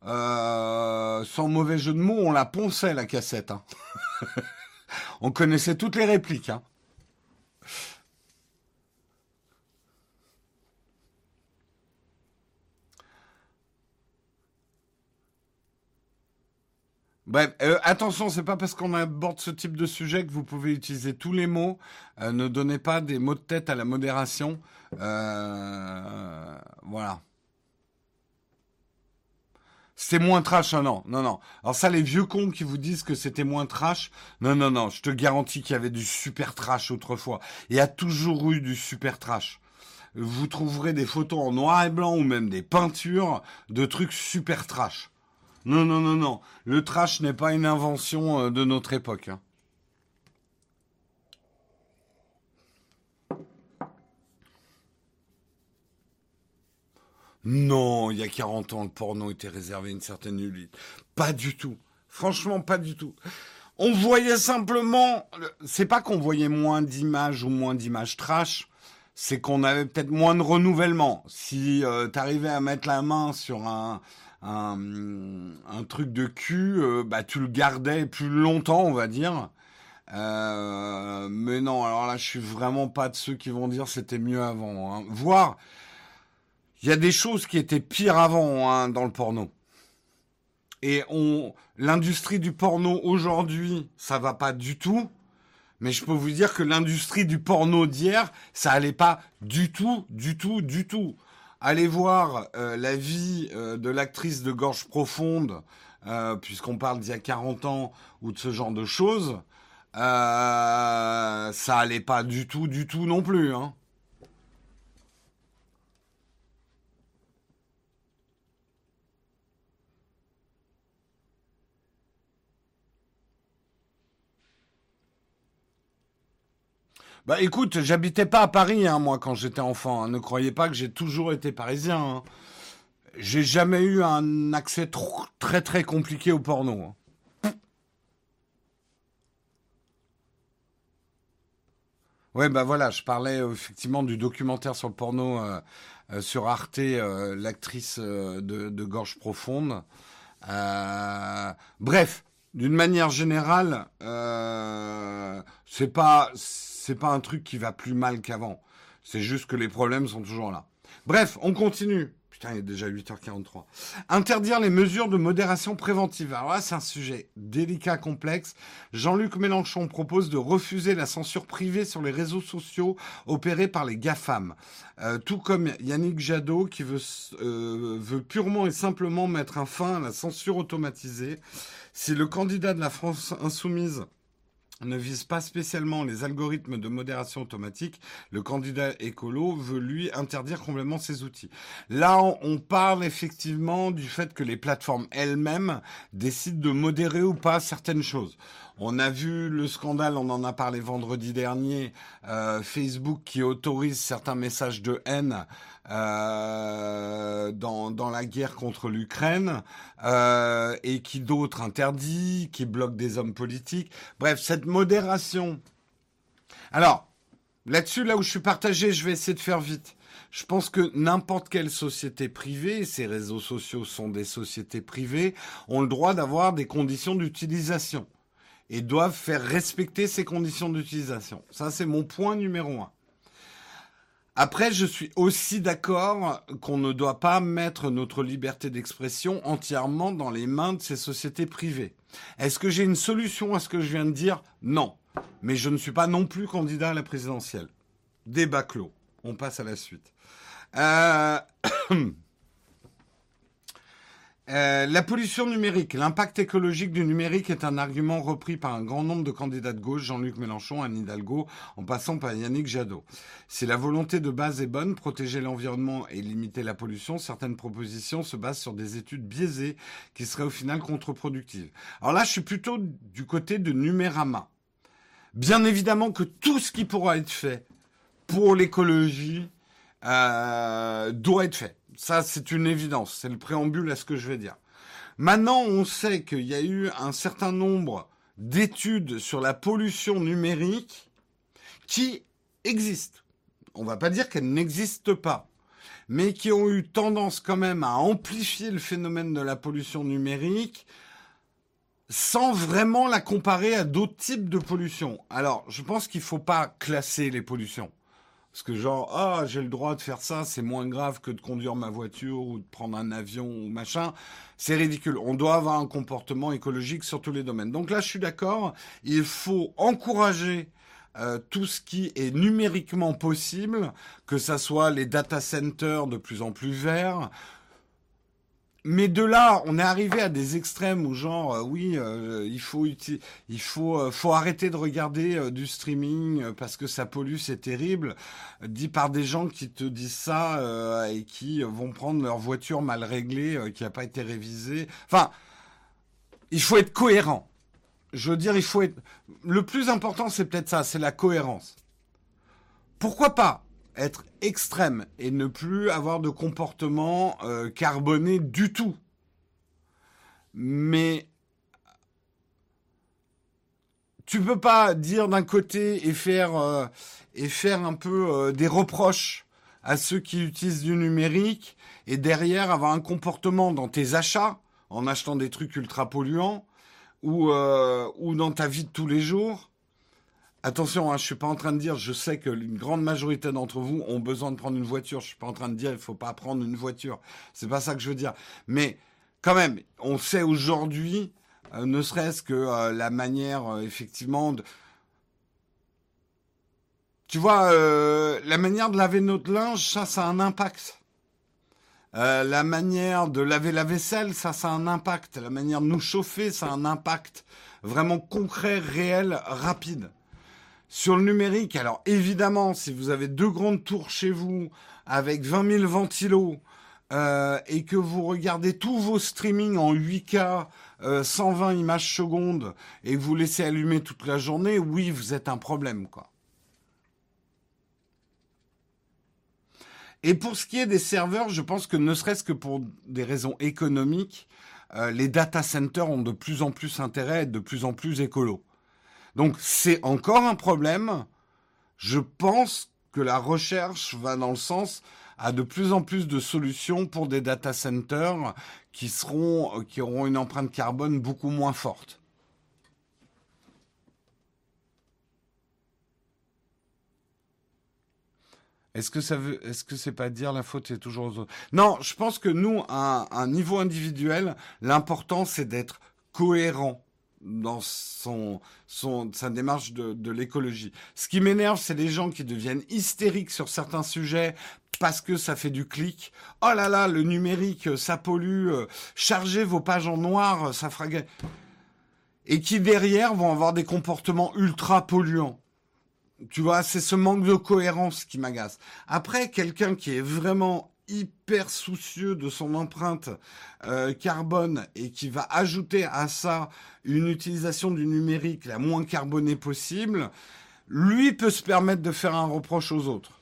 sans mauvais jeu de mots, on la ponçait, la cassette. On connaissait toutes les répliques. Bref, attention, c'est pas parce qu'on aborde ce type de sujet que vous pouvez utiliser tous les mots. Ne donnez pas des mots de tête à la modération. Voilà. C'est moins trash, non. Alors ça, les vieux cons qui vous disent que c'était moins trash, non. Je te garantis qu'il y avait du super trash autrefois. Il y a toujours eu du super trash. Vous trouverez des photos en noir et blanc ou même des peintures de trucs super trash. Non. Le trash n'est pas une invention de notre époque. Non, il y a 40 ans, le porno était réservé à une certaine élite. Pas du tout. Franchement, pas du tout. On voyait simplement... C'est pas qu'on voyait moins d'images ou moins d'images trash, c'est qu'on avait peut-être moins de renouvellement. Si t'arrivais à mettre la main sur un truc de cul, tu le gardais plus longtemps, on va dire. Mais non, alors là, je suis vraiment pas de ceux qui vont dire c'était mieux avant. Voire, il y a des choses qui étaient pires avant dans le porno. Et l'industrie du porno aujourd'hui, ça va pas du tout. Mais je peux vous dire que l'industrie du porno d'hier, ça allait pas du tout. Allez voir la vie de l'actrice de Gorge Profonde, puisqu'on parle d'il y a 40 ans ou de ce genre de choses. Ça allait pas du tout non plus. Bah écoute, j'habitais pas à Paris, moi, quand j'étais enfant. Ne croyez pas que j'ai toujours été parisien. J'ai jamais eu un accès très compliqué au porno. Ouais, bah voilà, je parlais effectivement du documentaire sur le porno sur Arte, l'actrice de Gorge Profonde. Bref, d'une manière générale, c'est pas un truc qui va plus mal qu'avant. C'est juste que les problèmes sont toujours là. Bref, on continue. Putain, il est déjà 8h43. Interdire les mesures de modération préventive. Alors là, c'est un sujet délicat, complexe. Jean-Luc Mélenchon propose de refuser la censure privée sur les réseaux sociaux opérée par les GAFAM. Tout comme Yannick Jadot qui veut purement et simplement mettre un fin à la censure automatisée. Si le candidat de la France insoumise ne vise pas spécialement les algorithmes de modération automatique. Le candidat écolo veut, lui, interdire complètement ces outils. Là, on parle effectivement du fait que les plateformes elles-mêmes décident de modérer ou pas certaines choses. On a vu le scandale, on en a parlé vendredi dernier, Facebook qui autorise certains messages de haine dans la guerre contre l'Ukraine et qui d'autres interdit, qui bloque des hommes politiques. Bref, cette modération. Alors, là-dessus, là où je suis partagé, je vais essayer de faire vite. Je pense que n'importe quelle société privée, ces réseaux sociaux sont des sociétés privées, ont le droit d'avoir des conditions d'utilisation. Et doivent faire respecter ces conditions d'utilisation. Ça, c'est mon point numéro 1. Après, je suis aussi d'accord qu'on ne doit pas mettre notre liberté d'expression entièrement dans les mains de ces sociétés privées. Est-ce que j'ai une solution à ce que je viens de dire ? Non. Mais je ne suis pas non plus candidat à la présidentielle. Débat clos. On passe à la suite. La pollution numérique, l'impact écologique du numérique est un argument repris par un grand nombre de candidats de gauche, Jean-Luc Mélenchon, Anne Hidalgo, en passant par Yannick Jadot. Si la volonté de base est bonne, protéger l'environnement et limiter la pollution, certaines propositions se basent sur des études biaisées qui seraient au final contre-productives. Alors là, je suis plutôt du côté de Numérama. Bien évidemment que tout ce qui pourra être fait pour l'écologie doit être fait. Ça, c'est une évidence. C'est le préambule à ce que je vais dire. Maintenant, on sait qu'il y a eu un certain nombre d'études sur la pollution numérique qui existent. On ne va pas dire qu'elles n'existent pas, mais qui ont eu tendance quand même à amplifier le phénomène de la pollution numérique sans vraiment la comparer à d'autres types de pollution. Alors, je pense qu'il ne faut pas classer les pollutions. Parce que genre, ah, j'ai le droit de faire ça, c'est moins grave que de conduire ma voiture ou de prendre un avion ou machin. C'est ridicule. On doit avoir un comportement écologique sur tous les domaines. Donc là, je suis d'accord. Il faut encourager tout ce qui est numériquement possible, que ça soit les data centers de plus en plus verts. Mais de là, on est arrivé à des extrêmes où genre, oui, il faut arrêter de regarder du streaming parce que ça pollue, c'est terrible, dit par des gens qui te disent ça et qui vont prendre leur voiture mal réglée, qui n'a pas été révisée. Enfin, il faut être cohérent. Je veux dire, il faut être... Le plus important, c'est peut-être ça, c'est la cohérence. Pourquoi pas ? Être extrême et ne plus avoir de comportement carboné du tout. Mais tu peux pas dire d'un côté et faire un peu des reproches à ceux qui utilisent du numérique et derrière avoir un comportement dans tes achats en achetant des trucs ultra polluants ou dans ta vie de tous les jours. Attention, hein, je suis pas en train de dire, je sais que une grande majorité d'entre vous ont besoin de prendre une voiture. Je suis pas en train de dire, il faut pas prendre une voiture. C'est pas ça que je veux dire. Mais quand même, on sait aujourd'hui, ne serait-ce que la manière, effectivement, de... tu vois, la manière de laver notre linge, ça a un impact. La manière de laver la vaisselle, ça a un impact. La manière de nous chauffer, ça a un impact vraiment concret, réel, rapide. Sur le numérique, alors évidemment, si vous avez deux grandes tours chez vous avec 20 000 ventilos et que vous regardez tous vos streamings en 8K, 120 images secondes et que vous laissez allumer toute la journée, oui, vous êtes un problème, quoi. Et pour ce qui est des serveurs, je pense que ne serait-ce que pour des raisons économiques, les data centers ont de plus en plus intérêt à être de plus en plus écolos. Donc, c'est encore un problème. Je pense que la recherche va dans le sens à de plus en plus de solutions pour des data centers qui auront une empreinte carbone beaucoup moins forte. Est-ce que c'est pas dire la faute est toujours aux autres? Non, je pense que nous, à un niveau individuel, l'important c'est d'être cohérent dans sa démarche de l'écologie. Ce qui m'énerve, c'est les gens qui deviennent hystériques sur certains sujets parce que ça fait du clic. Oh là là, le numérique, ça pollue. Chargez vos pages en noir, ça frague. et qui derrière vont avoir des comportements ultra polluants. Tu vois, c'est ce manque de cohérence qui m'agace. Après, quelqu'un qui est vraiment hyper soucieux de son empreinte carbone et qui va ajouter à ça une utilisation du numérique la moins carbonée possible, lui peut se permettre de faire un reproche aux autres.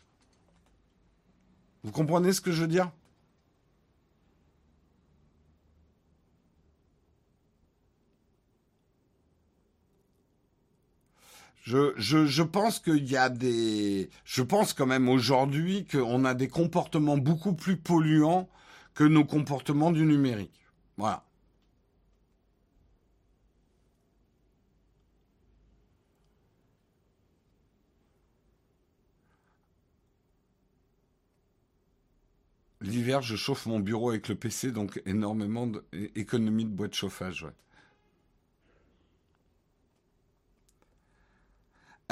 Vous comprenez ce que je veux dire ? Je pense qu'il y a des... Je pense quand même aujourd'hui qu'on a des comportements beaucoup plus polluants que nos comportements du numérique. Voilà. L'hiver, je chauffe mon bureau avec le PC, donc énormément d'économie de bois de chauffage, ouais.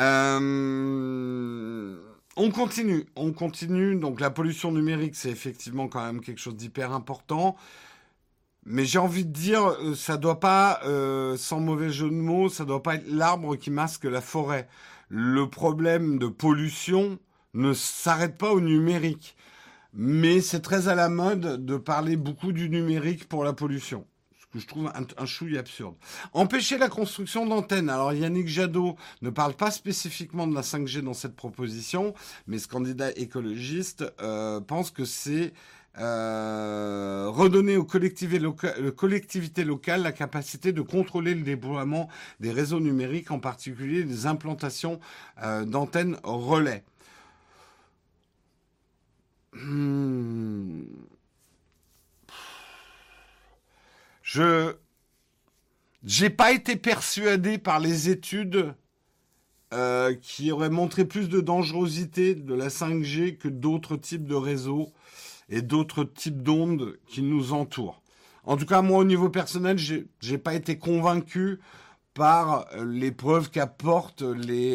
On continue. Donc la pollution numérique, c'est effectivement quand même quelque chose d'hyper important. Mais j'ai envie de dire, ça doit pas, sans mauvais jeu de mots, ça doit pas être l'arbre qui masque la forêt. Le problème de pollution ne s'arrête pas au numérique. Mais c'est très à la mode de parler beaucoup du numérique pour la pollution. Que je trouve un chouille absurde. Empêcher la construction d'antennes. Alors Yannick Jadot ne parle pas spécifiquement de la 5G dans cette proposition, mais ce candidat écologiste pense que c'est redonner aux collectivités locales la capacité de contrôler le déploiement des réseaux numériques, en particulier les implantations d'antennes relais. J'ai pas été persuadé par les études qui auraient montré plus de dangerosité de la 5G que d'autres types de réseaux et d'autres types d'ondes qui nous entourent. En tout cas, moi, au niveau personnel, j'ai pas été convaincu par les preuves qu'apportent les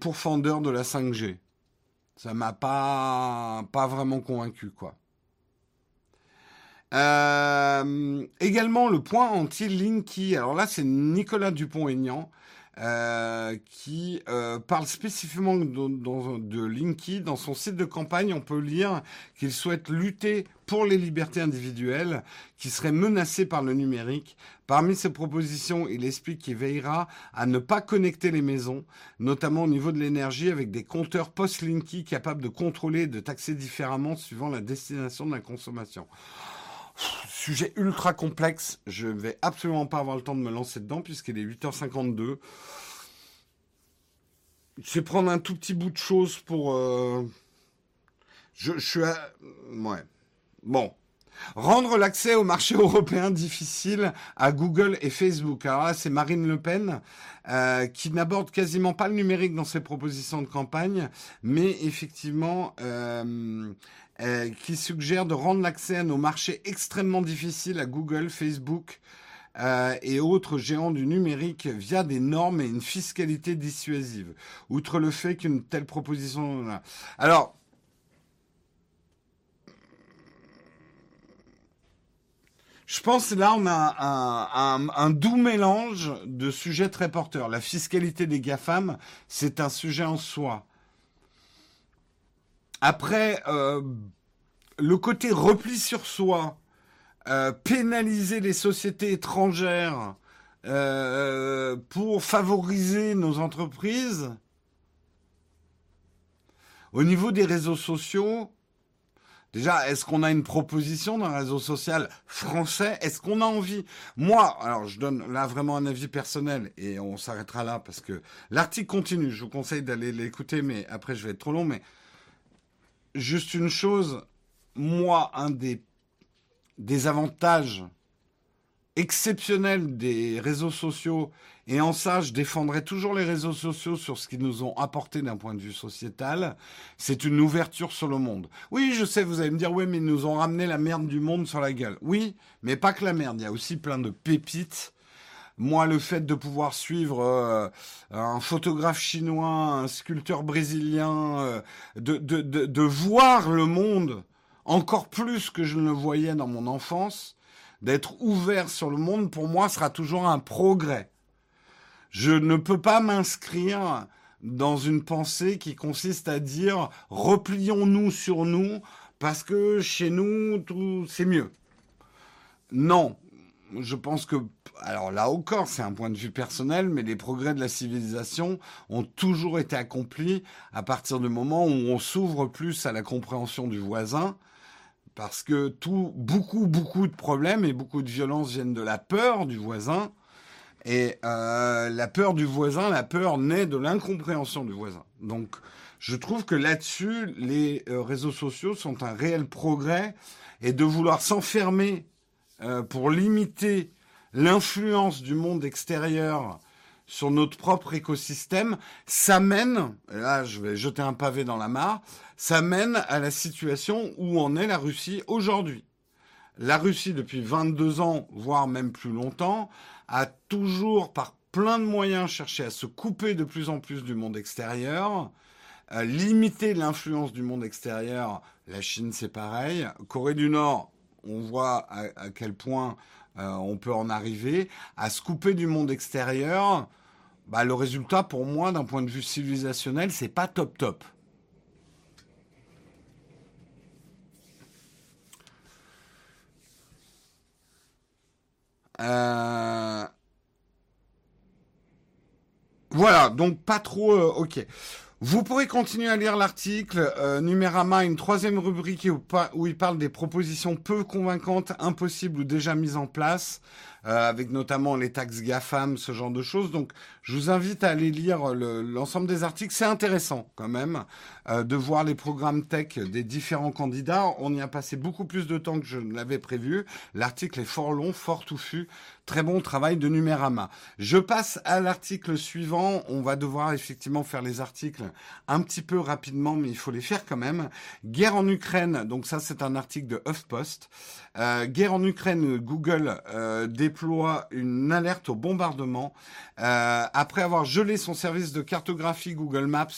pourfendeurs de la 5G. Ça m'a pas vraiment convaincu, quoi. Également le point anti-Linky. Alors là, c'est Nicolas Dupont-Aignan qui parle spécifiquement de Linky. Dans son site de campagne, on peut lire qu'il souhaite lutter pour les libertés individuelles qui seraient menacées par le numérique. Parmi ses propositions, il explique qu'il veillera à ne pas connecter les maisons, notamment au niveau de l'énergie, avec des compteurs post-Linky capables de contrôler et de taxer différemment suivant la destination de la consommation. Sujet ultra complexe, je ne vais absolument pas avoir le temps de me lancer dedans puisqu'il est 8h52. Je vais prendre un tout petit bout de choses pour... Je suis à... Ouais. Bon. Rendre l'accès au marché européen difficile à Google et Facebook. Alors là, c'est Marine Le Pen qui n'aborde quasiment pas le numérique dans ses propositions de campagne, mais effectivement... qui suggère de rendre l'accès à nos marchés extrêmement difficiles à Google, Facebook et autres géants du numérique via des normes et une fiscalité dissuasive. Outre le fait qu'une telle proposition... Alors, je pense là on a un doux mélange de sujets très porteurs. La fiscalité des GAFAM, c'est un sujet en soi. Après, le côté repli sur soi, pénaliser les sociétés étrangères pour favoriser nos entreprises, au niveau des réseaux sociaux, déjà, est-ce qu'on a une proposition d'un réseau social français ? Est-ce qu'on a envie ? Moi, alors je donne là vraiment un avis personnel et on s'arrêtera là parce que l'article continue. Je vous conseille d'aller l'écouter, mais après je vais être trop long, mais... Juste une chose, moi, un des avantages exceptionnels des réseaux sociaux, et en ça, je défendrai toujours les réseaux sociaux sur ce qu'ils nous ont apporté d'un point de vue sociétal, c'est une ouverture sur le monde. Oui, je sais, vous allez me dire, oui, mais ils nous ont ramené la merde du monde sur la gueule. Oui, mais pas que la merde, il y a aussi plein de pépites. Moi, le fait de pouvoir suivre un photographe chinois, un sculpteur brésilien, de voir le monde encore plus que je ne le voyais dans mon enfance, d'être ouvert sur le monde, pour moi, sera toujours un progrès. Je ne peux pas m'inscrire dans une pensée qui consiste à dire « replions-nous sur nous parce que chez nous, tout c'est mieux ». Non, je pense que, alors là encore, c'est un point de vue personnel, mais les progrès de la civilisation ont toujours été accomplis à partir du moment où on s'ouvre plus à la compréhension du voisin, parce que beaucoup de problèmes et beaucoup de violences viennent de la peur du voisin. Et la peur du voisin, la peur naît de l'incompréhension du voisin. Donc, je trouve que là-dessus, les réseaux sociaux sont un réel progrès. Et de vouloir s'enfermer pour limiter l'influence du monde extérieur sur notre propre écosystème, ça mène, et là je vais jeter un pavé dans la mare, ça mène à la situation où en est la Russie aujourd'hui. La Russie, depuis 22 ans, voire même plus longtemps, a toujours, par plein de moyens, cherché à se couper de plus en plus du monde extérieur, limiter l'influence du monde extérieur. La Chine, c'est pareil. Corée du Nord, on voit à quel point on peut en arriver. À se couper du monde extérieur, bah, le résultat, pour moi, d'un point de vue civilisationnel, c'est pas top top. Voilà, donc pas trop ok. Vous pourrez continuer à lire l'article Numérama, une troisième rubrique où il parle des propositions peu convaincantes, impossibles ou déjà mises en place, avec notamment les taxes GAFAM, ce genre de choses. Donc, je vous invite à aller lire l'ensemble des articles. C'est intéressant quand même de voir les programmes tech des différents candidats. On y a passé beaucoup plus de temps que je ne l'avais prévu. L'article est fort long, fort touffu. Très bon travail de Numérama. Je passe à l'article suivant. On va devoir effectivement faire les articles un petit peu rapidement, mais il faut les faire quand même. Guerre en Ukraine. Donc ça, c'est un article de HuffPost. Guerre en Ukraine, Google déploie une alerte au bombardement. Après avoir gelé son service de cartographie Google Maps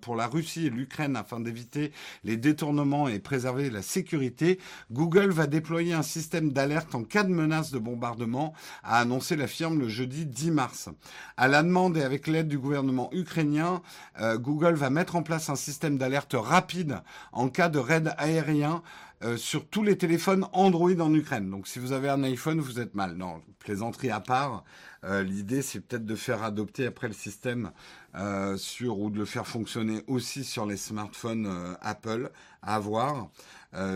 pour la Russie et l'Ukraine afin d'éviter les détournements et préserver la sécurité, Google va déployer un système d'alerte en cas de menace de bombardement, a annoncé la firme le jeudi 10 mars. À la demande et avec l'aide du gouvernement ukrainien, Google va mettre en place un système d'alerte rapide en cas de raid aérien sur tous les téléphones Android en Ukraine. Donc, si vous avez un iPhone, vous êtes mal. Non, plaisanterie à part. L'idée, c'est peut-être de faire adopter après le système ou de le faire fonctionner aussi sur les smartphones Apple, à voir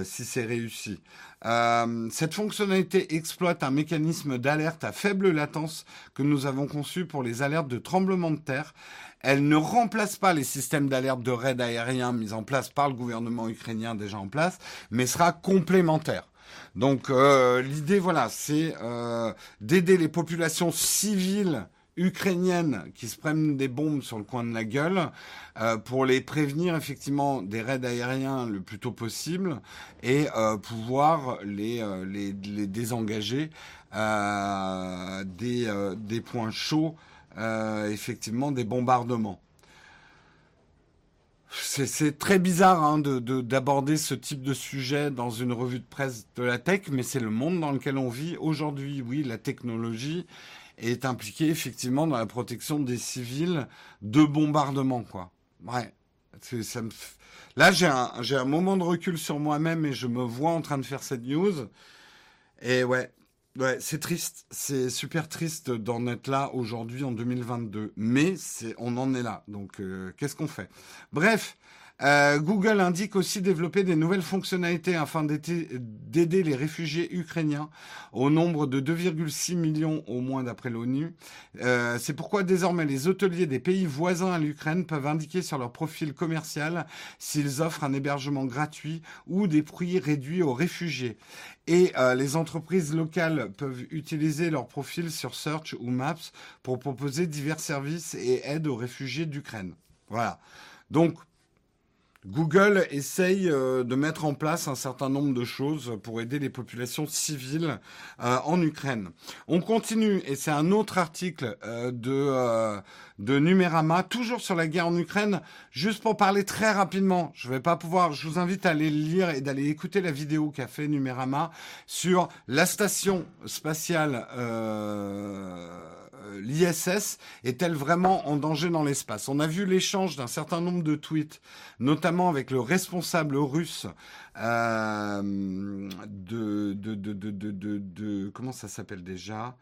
si c'est réussi. Cette fonctionnalité exploite un mécanisme d'alerte à faible latence que nous avons conçu pour les alertes de tremblement de terre. Elle ne remplace pas les systèmes d'alerte de raid aérien mis en place par le gouvernement ukrainien déjà en place, mais sera complémentaire. Donc l'idée, voilà, c'est d'aider les populations civiles ukrainiennes qui se prennent des bombes sur le coin de la gueule pour les prévenir effectivement des raids aériens le plus tôt possible et pouvoir les désengager des points chauds effectivement des bombardements. C'est très bizarre hein, d'aborder ce type de sujet dans une revue de presse de la tech, mais c'est le monde dans lequel on vit aujourd'hui. Oui, la technologie est impliquée effectivement dans la protection des civils de bombardements, quoi. Ouais. Là, j'ai un moment de recul sur moi-même et je me vois en train de faire cette news. Et ouais, c'est triste. C'est super triste d'en être là aujourd'hui en 2022. Mais on en est là. Donc, qu'est-ce qu'on fait? Bref. Google indique aussi développer des nouvelles fonctionnalités afin d'aider les réfugiés ukrainiens au nombre de 2,6 millions au moins d'après l'ONU. C'est pourquoi désormais les hôteliers des pays voisins à l'Ukraine peuvent indiquer sur leur profil commercial s'ils offrent un hébergement gratuit ou des prix réduits aux réfugiés. Et les entreprises locales peuvent utiliser leur profil sur Search ou Maps pour proposer divers services et aides aux réfugiés d'Ukraine. Voilà. Donc, Google essaye de mettre en place un certain nombre de choses pour aider les populations civiles en Ukraine. On continue, et c'est un autre article de Numérama, toujours sur la guerre en Ukraine, juste pour parler très rapidement. Je vais pas pouvoir, je vous invite à aller lire et d'aller écouter la vidéo qu'a fait Numérama sur la station spatiale l'ISS est-elle vraiment en danger dans l'espace ? On a vu l'échange d'un certain nombre de tweets, notamment avec le responsable russe comment ça s'appelle déjà ?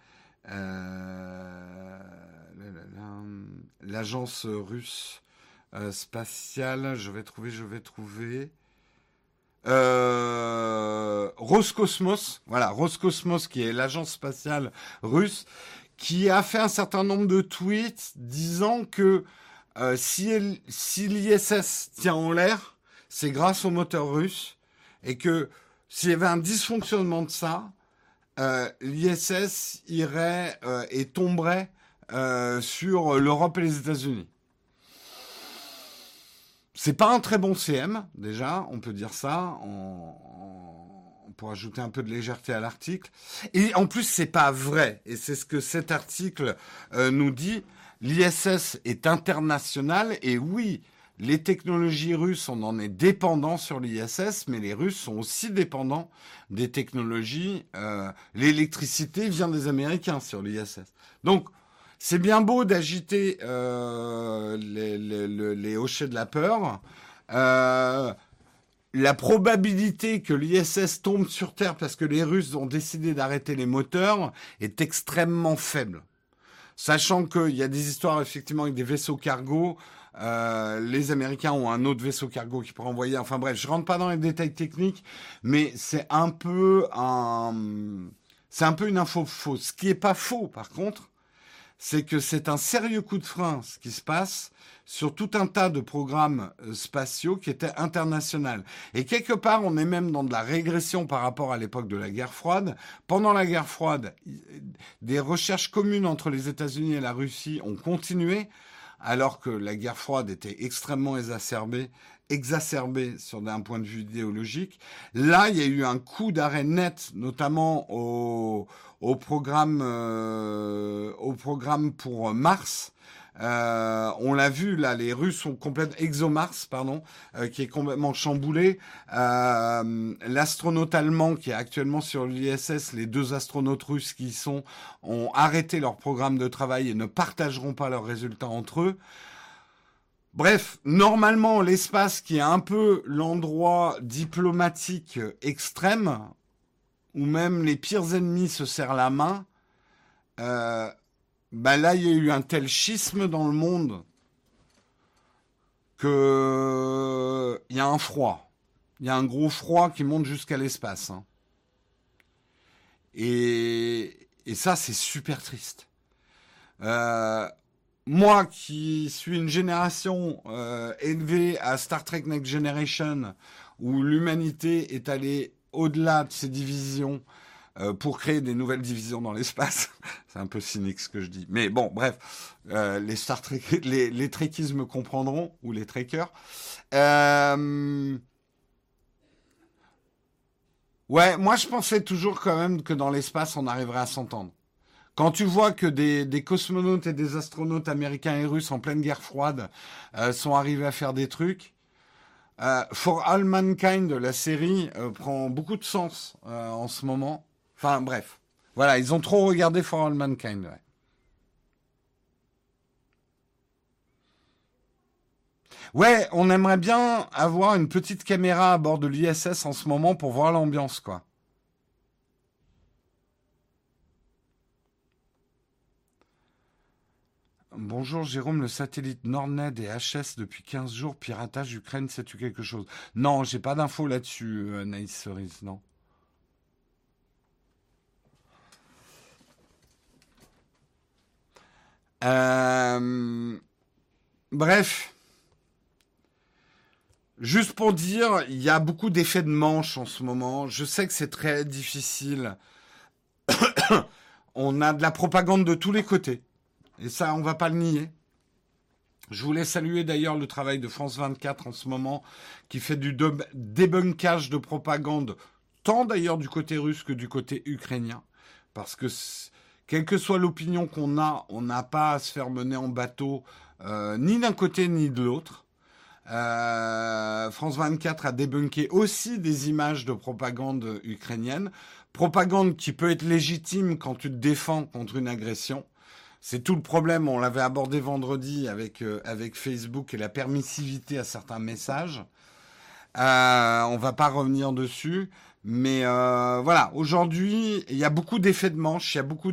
L'agence russe spatiale, je vais trouver... Roscosmos, voilà, Roscosmos qui est l'agence spatiale russe, qui a fait un certain nombre de tweets disant que si l'ISS tient en l'air, c'est grâce au moteur russe, et que s'il y avait un dysfonctionnement de ça, l'ISS irait et tomberait sur l'Europe et les États-Unis. C'est pas un très bon CM, déjà, on peut dire ça, pour ajouter un peu de légèreté à l'article. Et en plus, c'est pas vrai. Et c'est ce que cet article nous dit. L'ISS est international. Et oui, les technologies russes, on en est dépendant sur l'ISS, mais les Russes sont aussi dépendants des technologies. L'électricité vient des Américains sur l'ISS. Donc, c'est bien beau d'agiter les hochets de la peur. La probabilité que l'ISS tombe sur Terre parce que les Russes ont décidé d'arrêter les moteurs est extrêmement faible. Sachant qu'il y a des histoires effectivement avec des vaisseaux cargo, les Américains ont un autre vaisseau cargo qui pourrait envoyer... Enfin bref, je rentre pas dans les détails techniques, mais c'est un peu une info fausse. Ce qui est pas faux par contre, c'est que c'est un sérieux coup de frein ce qui se passe sur tout un tas de programmes spatiaux qui étaient internationaux. Et quelque part, on est même dans de la régression par rapport à l'époque de la guerre froide. Pendant la guerre froide, des recherches communes entre les États-Unis et la Russie ont continué, alors que la guerre froide était extrêmement exacerbée sur d'un point de vue idéologique. Là, il y a eu un coup d'arrêt net, notamment au programme pour Mars. On l'a vu là, les Russes sont complètement ExoMars, qui est complètement chamboulé. L'astronaute allemand qui est actuellement sur l'ISS, les deux astronautes russes qui y sont, ont arrêté leur programme de travail et ne partageront pas leurs résultats entre eux. Bref, normalement, l'espace qui est un peu l'endroit diplomatique extrême, où même les pires ennemis se serrent la main, là, il y a eu un tel schisme dans le monde que il y a un froid. Il y a un gros froid qui monte jusqu'à l'espace. Hein. Et ça, c'est super triste. Moi, qui suis une génération élevée à Star Trek Next Generation, où l'humanité est allée au-delà de ses divisions, pour créer des nouvelles divisions dans l'espace. C'est un peu cynique ce que je dis. Mais bon, bref, les Star Trek, les Trekkies me comprendront, ou les Trekkers. Ouais, moi je pensais toujours quand même que dans l'espace, on arriverait à s'entendre. Quand tu vois que des cosmonautes et des astronautes américains et russes en pleine guerre froide sont arrivés à faire des trucs... For All Mankind, la série, prend beaucoup de sens en ce moment. Enfin, bref. Voilà, ils ont trop regardé For All Mankind. Ouais. Ouais, on aimerait bien avoir une petite caméra à bord de l'ISS en ce moment pour voir l'ambiance, quoi. Bonjour Jérôme, le satellite Nordnet et HS depuis 15 jours, piratage Ukraine, sais-tu quelque chose ? Non, j'ai pas d'infos là-dessus, Naïs Cerise, non. Bref, juste pour dire, il y a beaucoup d'effets de manche en ce moment. Je sais que c'est très difficile. On a de la propagande de tous les côtés. Et ça, on va pas le nier. Je voulais saluer d'ailleurs le travail de France 24 en ce moment, qui fait du débunkage de propagande, tant d'ailleurs du côté russe que du côté ukrainien. Parce que, quelle que soit l'opinion qu'on a, on n'a pas à se faire mener en bateau, ni d'un côté ni de l'autre. France 24 a débunké aussi des images de propagande ukrainienne. Propagande qui peut être légitime quand tu te défends contre une agression. C'est tout le problème, on l'avait abordé vendredi avec Facebook et la permissivité à certains messages. On va pas revenir dessus, mais voilà. Aujourd'hui, il y a beaucoup d'effets de manche, il y a beaucoup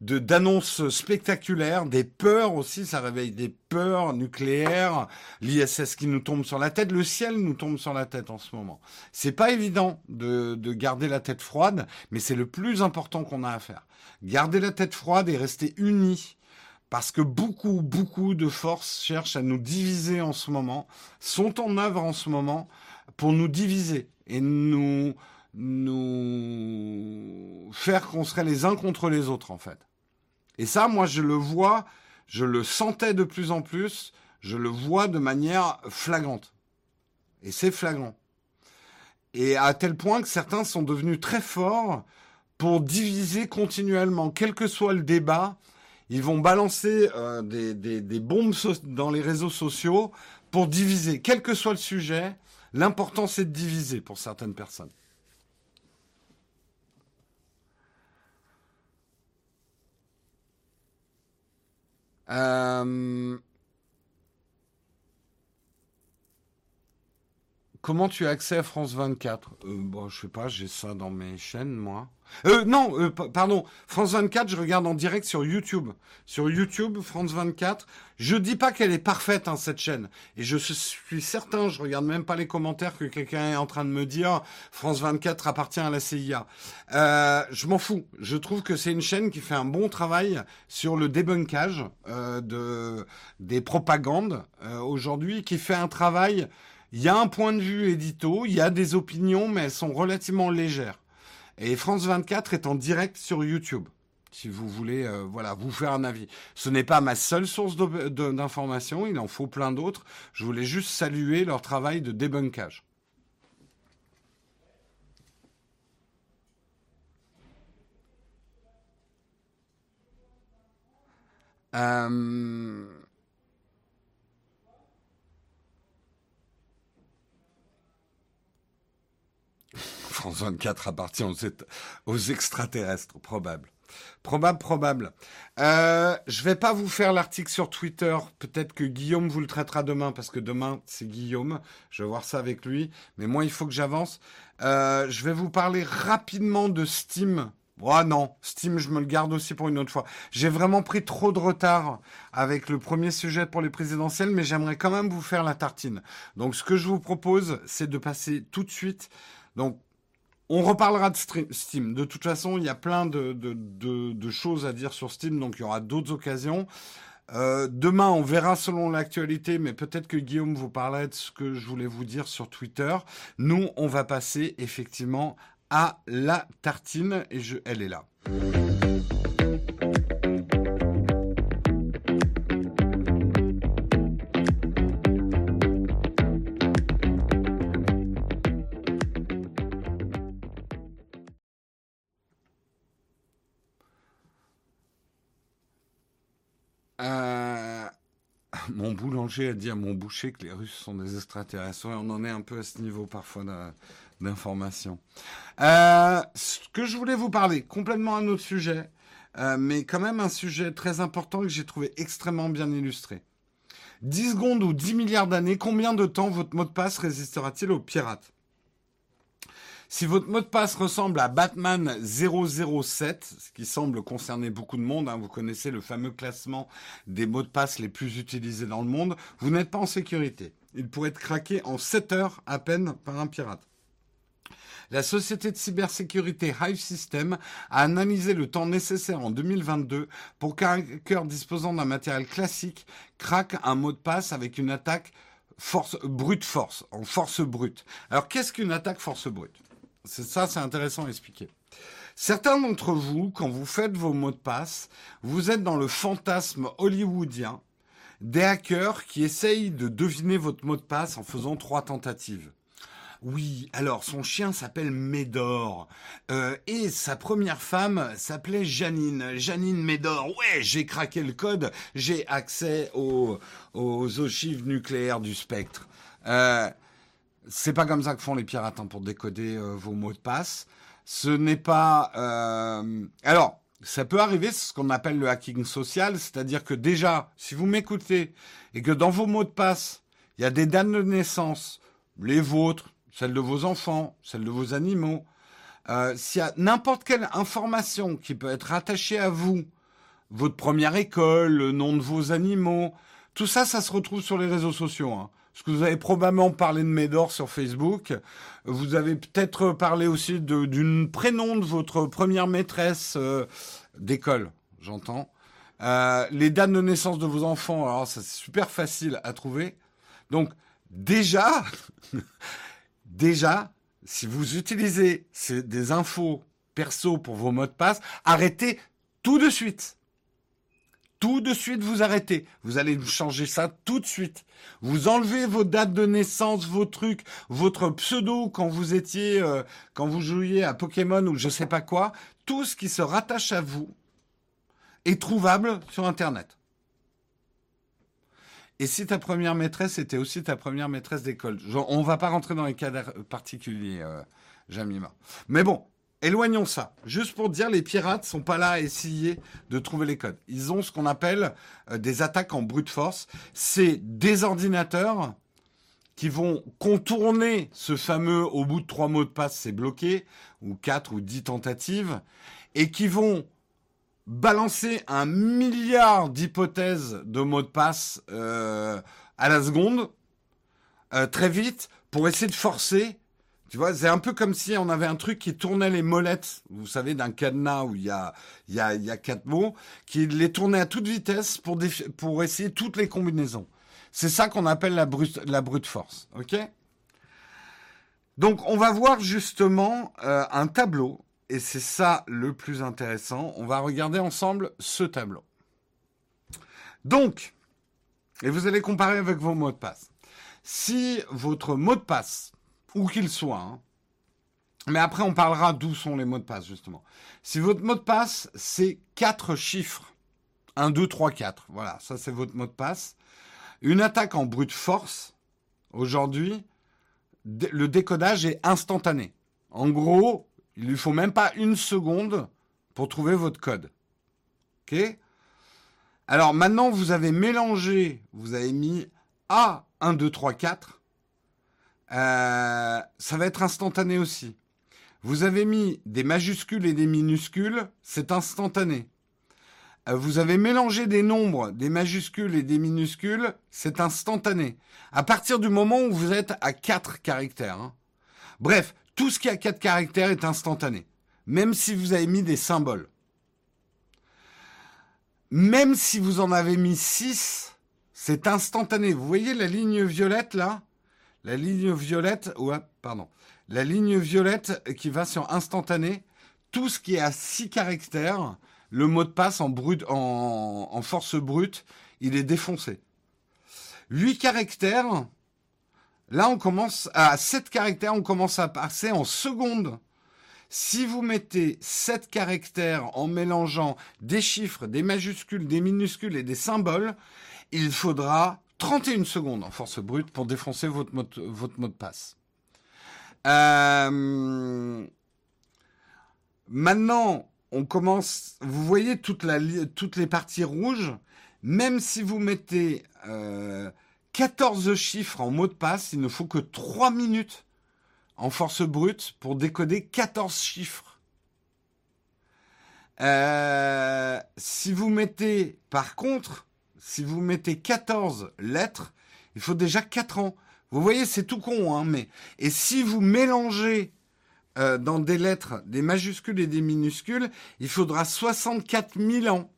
d'annonces spectaculaires, des peurs aussi, ça réveille des peurs nucléaires, l'ISS qui nous tombe sur la tête, le ciel nous tombe sur la tête en ce moment. C'est pas évident de garder la tête froide, mais c'est le plus important qu'on a à faire. Gardez la tête froide et restez unis, parce que beaucoup de forces cherchent à nous diviser en ce moment, sont en œuvre en ce moment pour nous diviser et nous faire qu'on serait les uns contre les autres, en fait. Et ça, moi, je le vois, je le sentais de plus en plus, je le vois de manière flagrante. Et c'est flagrant. Et à tel point que certains sont devenus très forts pour diviser continuellement, quel que soit le débat, ils vont balancer des bombes dans les réseaux sociaux pour diviser. Quel que soit le sujet, l'important c'est de diviser pour certaines personnes. Comment tu as accès à France 24 ? Bon, je sais pas, j'ai ça dans mes chaînes, moi. Non, pardon. France 24, je regarde en direct sur YouTube. Sur YouTube, France 24. Je dis pas qu'elle est parfaite, hein, cette chaîne. Et je suis certain, je regarde même pas les commentaires que quelqu'un est en train de me dire « France 24 appartient à la CIA ». Je m'en fous. Je trouve que c'est une chaîne qui fait un bon travail sur le débunkage des propagandes aujourd'hui, qui fait un travail... Il y a un point de vue édito, il y a des opinions, mais elles sont relativement légères. Et France 24 est en direct sur YouTube, si vous voulez voilà, vous faire un avis. Ce n'est pas ma seule source d'information, il en faut plein d'autres. Je voulais juste saluer leur travail de débunkage. France 24 appartient aux extraterrestres, probable. Probable. Je vais pas vous faire l'article sur Twitter. Peut-être que Guillaume vous le traitera demain, parce que demain, c'est Guillaume. Je vais voir ça avec lui. Mais moi, il faut que j'avance. Je vais vous parler rapidement de Steam. Oh non, Steam, je me le garde aussi pour une autre fois. J'ai vraiment pris trop de retard avec le premier sujet pour les présidentielles, mais j'aimerais quand même vous faire la tartine. Donc, ce que je vous propose, c'est de passer tout de suite... Donc, on reparlera de Steam. De toute façon, il y a plein de choses à dire sur Steam, donc il y aura d'autres occasions. Demain, on verra selon l'actualité, mais peut-être que Guillaume vous parlera de ce que je voulais vous dire sur Twitter. Nous, on va passer effectivement à la tartine, et elle est là. Mon boulanger a dit à mon boucher que les Russes sont des extraterrestres. Ouais, on en est un peu à ce niveau parfois d'information. Ce que je voulais vous parler, complètement un autre sujet, mais quand même un sujet très important que j'ai trouvé extrêmement bien illustré. 10 secondes ou 10 milliards d'années, combien de temps votre mot de passe résistera-t-il aux pirates ? Si votre mot de passe ressemble à Batman 007, ce qui semble concerner beaucoup de monde, hein, vous connaissez le fameux classement des mots de passe les plus utilisés dans le monde, vous n'êtes pas en sécurité. Il pourrait être craqué en 7 heures à peine par un pirate. La société de cybersécurité Hive System a analysé le temps nécessaire en 2022 pour qu'un hacker disposant d'un matériel classique craque un mot de passe avec une attaque force brute. Alors qu'est-ce qu'une attaque force brute ? Ça, c'est intéressant à expliquer. Certains d'entre vous, quand vous faites vos mots de passe, vous êtes dans le fantasme hollywoodien des hackers qui essayent de deviner votre mot de passe en faisant 3 tentatives. Oui, alors son chien s'appelle Médor et sa première femme s'appelait Janine. Janine Médor, ouais, j'ai craqué le code, j'ai accès aux archives nucléaires du spectre. C'est pas comme ça que font les pirates pour décoder vos mots de passe. Ce n'est pas... Alors, ça peut arriver, c'est ce qu'on appelle le hacking social, c'est-à-dire que déjà, si vous m'écoutez et que dans vos mots de passe, il y a des dates de naissance, les vôtres, celles de vos enfants, celles de vos animaux, s'il y a n'importe quelle information qui peut être attachée à vous, votre première école, le nom de vos animaux, tout ça, ça se retrouve sur les réseaux sociaux, hein. Parce que vous avez probablement parlé de Médor sur Facebook. Vous avez peut-être parlé aussi du prénom de votre première maîtresse d'école, j'entends. Les dates de naissance de vos enfants, alors ça c'est super facile à trouver. Donc déjà, si vous utilisez des infos perso pour vos mots de passe, arrêtez tout de suite. Tout de suite, vous arrêtez. Vous allez changer ça tout de suite. Vous enlevez vos dates de naissance, vos trucs, votre pseudo quand vous étiez, quand vous jouiez à Pokémon ou je sais pas quoi. Tout ce qui se rattache à vous est trouvable sur Internet. Et si ta première maîtresse était aussi ta première maîtresse d'école, on va pas rentrer dans les cas particuliers, Jamima. Mais bon. Éloignons ça. Juste pour dire, les pirates sont pas là à essayer de trouver les codes. Ils ont ce qu'on appelle des attaques en brute force. C'est des ordinateurs qui vont contourner ce fameux au bout de 3 mots de passe, c'est bloqué, ou 4 ou 10 tentatives, et qui vont balancer 1 milliard d'hypothèses de mots de passe à la seconde, très vite, pour essayer de forcer. Tu vois, c'est un peu comme si on avait un truc qui tournait les molettes, vous savez, d'un cadenas où il y a 4 mots, qui les tournait à toute vitesse pour essayer toutes les combinaisons. C'est ça qu'on appelle la brute force, ok? Donc, on va voir justement un tableau, et c'est ça le plus intéressant. On va regarder ensemble ce tableau. Donc, et vous allez comparer avec vos mots de passe. Si votre mot de passe... Où qu'il soit. Hein. Mais après, on parlera d'où sont les mots de passe, justement. Si votre mot de passe, c'est 4 chiffres. 1, 2, 3, 4. Voilà, ça, c'est votre mot de passe. Une attaque en brute force, aujourd'hui, le décodage est instantané. En gros, il lui faut même pas 1 seconde pour trouver votre code. OK? Alors, maintenant, vous avez mélangé, vous avez mis A, 1, 2, 3, 4. Ça va être instantané aussi. Vous avez mis des majuscules et des minuscules, c'est instantané. Vous avez mélangé des nombres, des majuscules et des minuscules, c'est instantané. À partir du moment où vous êtes à 4 caractères. Hein. Bref, tout ce qui a 4 caractères est instantané. Même si vous avez mis des symboles. Même si vous en avez mis 6, c'est instantané. Vous voyez la ligne violette là ? La ligne violette, ouais, pardon. La ligne violette qui va sur instantané. Tout ce qui est à 6 caractères, le mot de passe en force brute, il est défoncé. 8 caractères, là on commence à 7 caractères, on commence à passer en seconde. Si vous mettez 7 caractères en mélangeant des chiffres, des majuscules, des minuscules et des symboles, il faudra 31 secondes en force brute pour défoncer votre mot de passe. Maintenant, on commence... Vous voyez toutes les parties rouges. Même si vous mettez 14 chiffres en mot de passe, il ne faut que 3 minutes en force brute pour décoder 14 chiffres. Si vous mettez, par contre... Si vous mettez 14 lettres, il faut déjà 4 ans. Vous voyez, c'est tout con, hein, mais... Et si vous mélangez dans des lettres, des majuscules et des minuscules, il faudra 64 000 ans.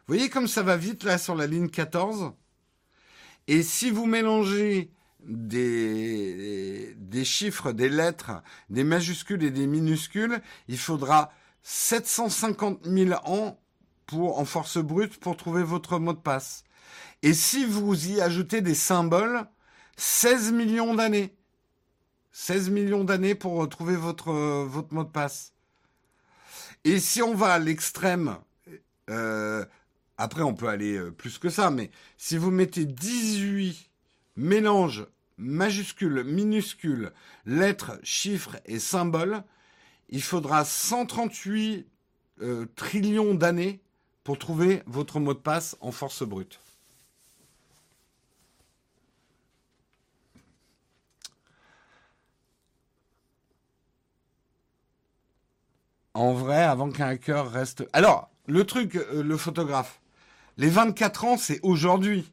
Vous voyez comme ça va vite, là, sur la ligne 14. Et si vous mélangez des chiffres, des lettres, des majuscules et des minuscules, il faudra 750 000 ans en force brute pour trouver votre mot de passe. Et si vous y ajoutez des symboles, 16 millions d'années. 16 millions d'années pour trouver votre mot de passe. Et si on va à l'extrême, après on peut aller plus que ça, mais si vous mettez 18 mélanges majuscules, minuscules, lettres, chiffres et symboles, il faudra 138 trillions d'années pour trouver votre mot de passe en force brute. En vrai, avant qu'un hacker reste... Alors, le truc, le photographe, les 24 ans, c'est aujourd'hui.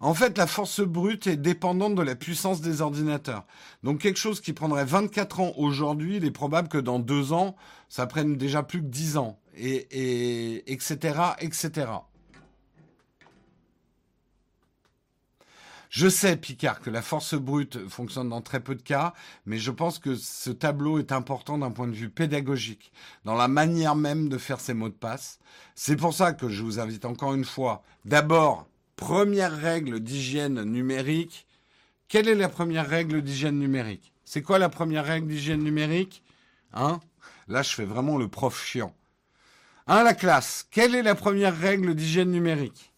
En fait, la force brute est dépendante de la puissance des ordinateurs. Donc, quelque chose qui prendrait 24 ans aujourd'hui, il est probable que dans 2 ans, ça prenne déjà plus que 10 ans, et etc., etc. Je sais, Picard, que la force brute fonctionne dans très peu de cas, mais je pense que ce tableau est important d'un point de vue pédagogique, dans la manière même de faire ces mots de passe. C'est pour ça que je vous invite encore une fois, d'abord, première règle d'hygiène numérique. Quelle est la première règle d'hygiène numérique ? C'est quoi la première règle d'hygiène numérique ? Hein ? Là, je fais vraiment le prof chiant. Hein, la classe, quelle est la première règle d'hygiène numérique ?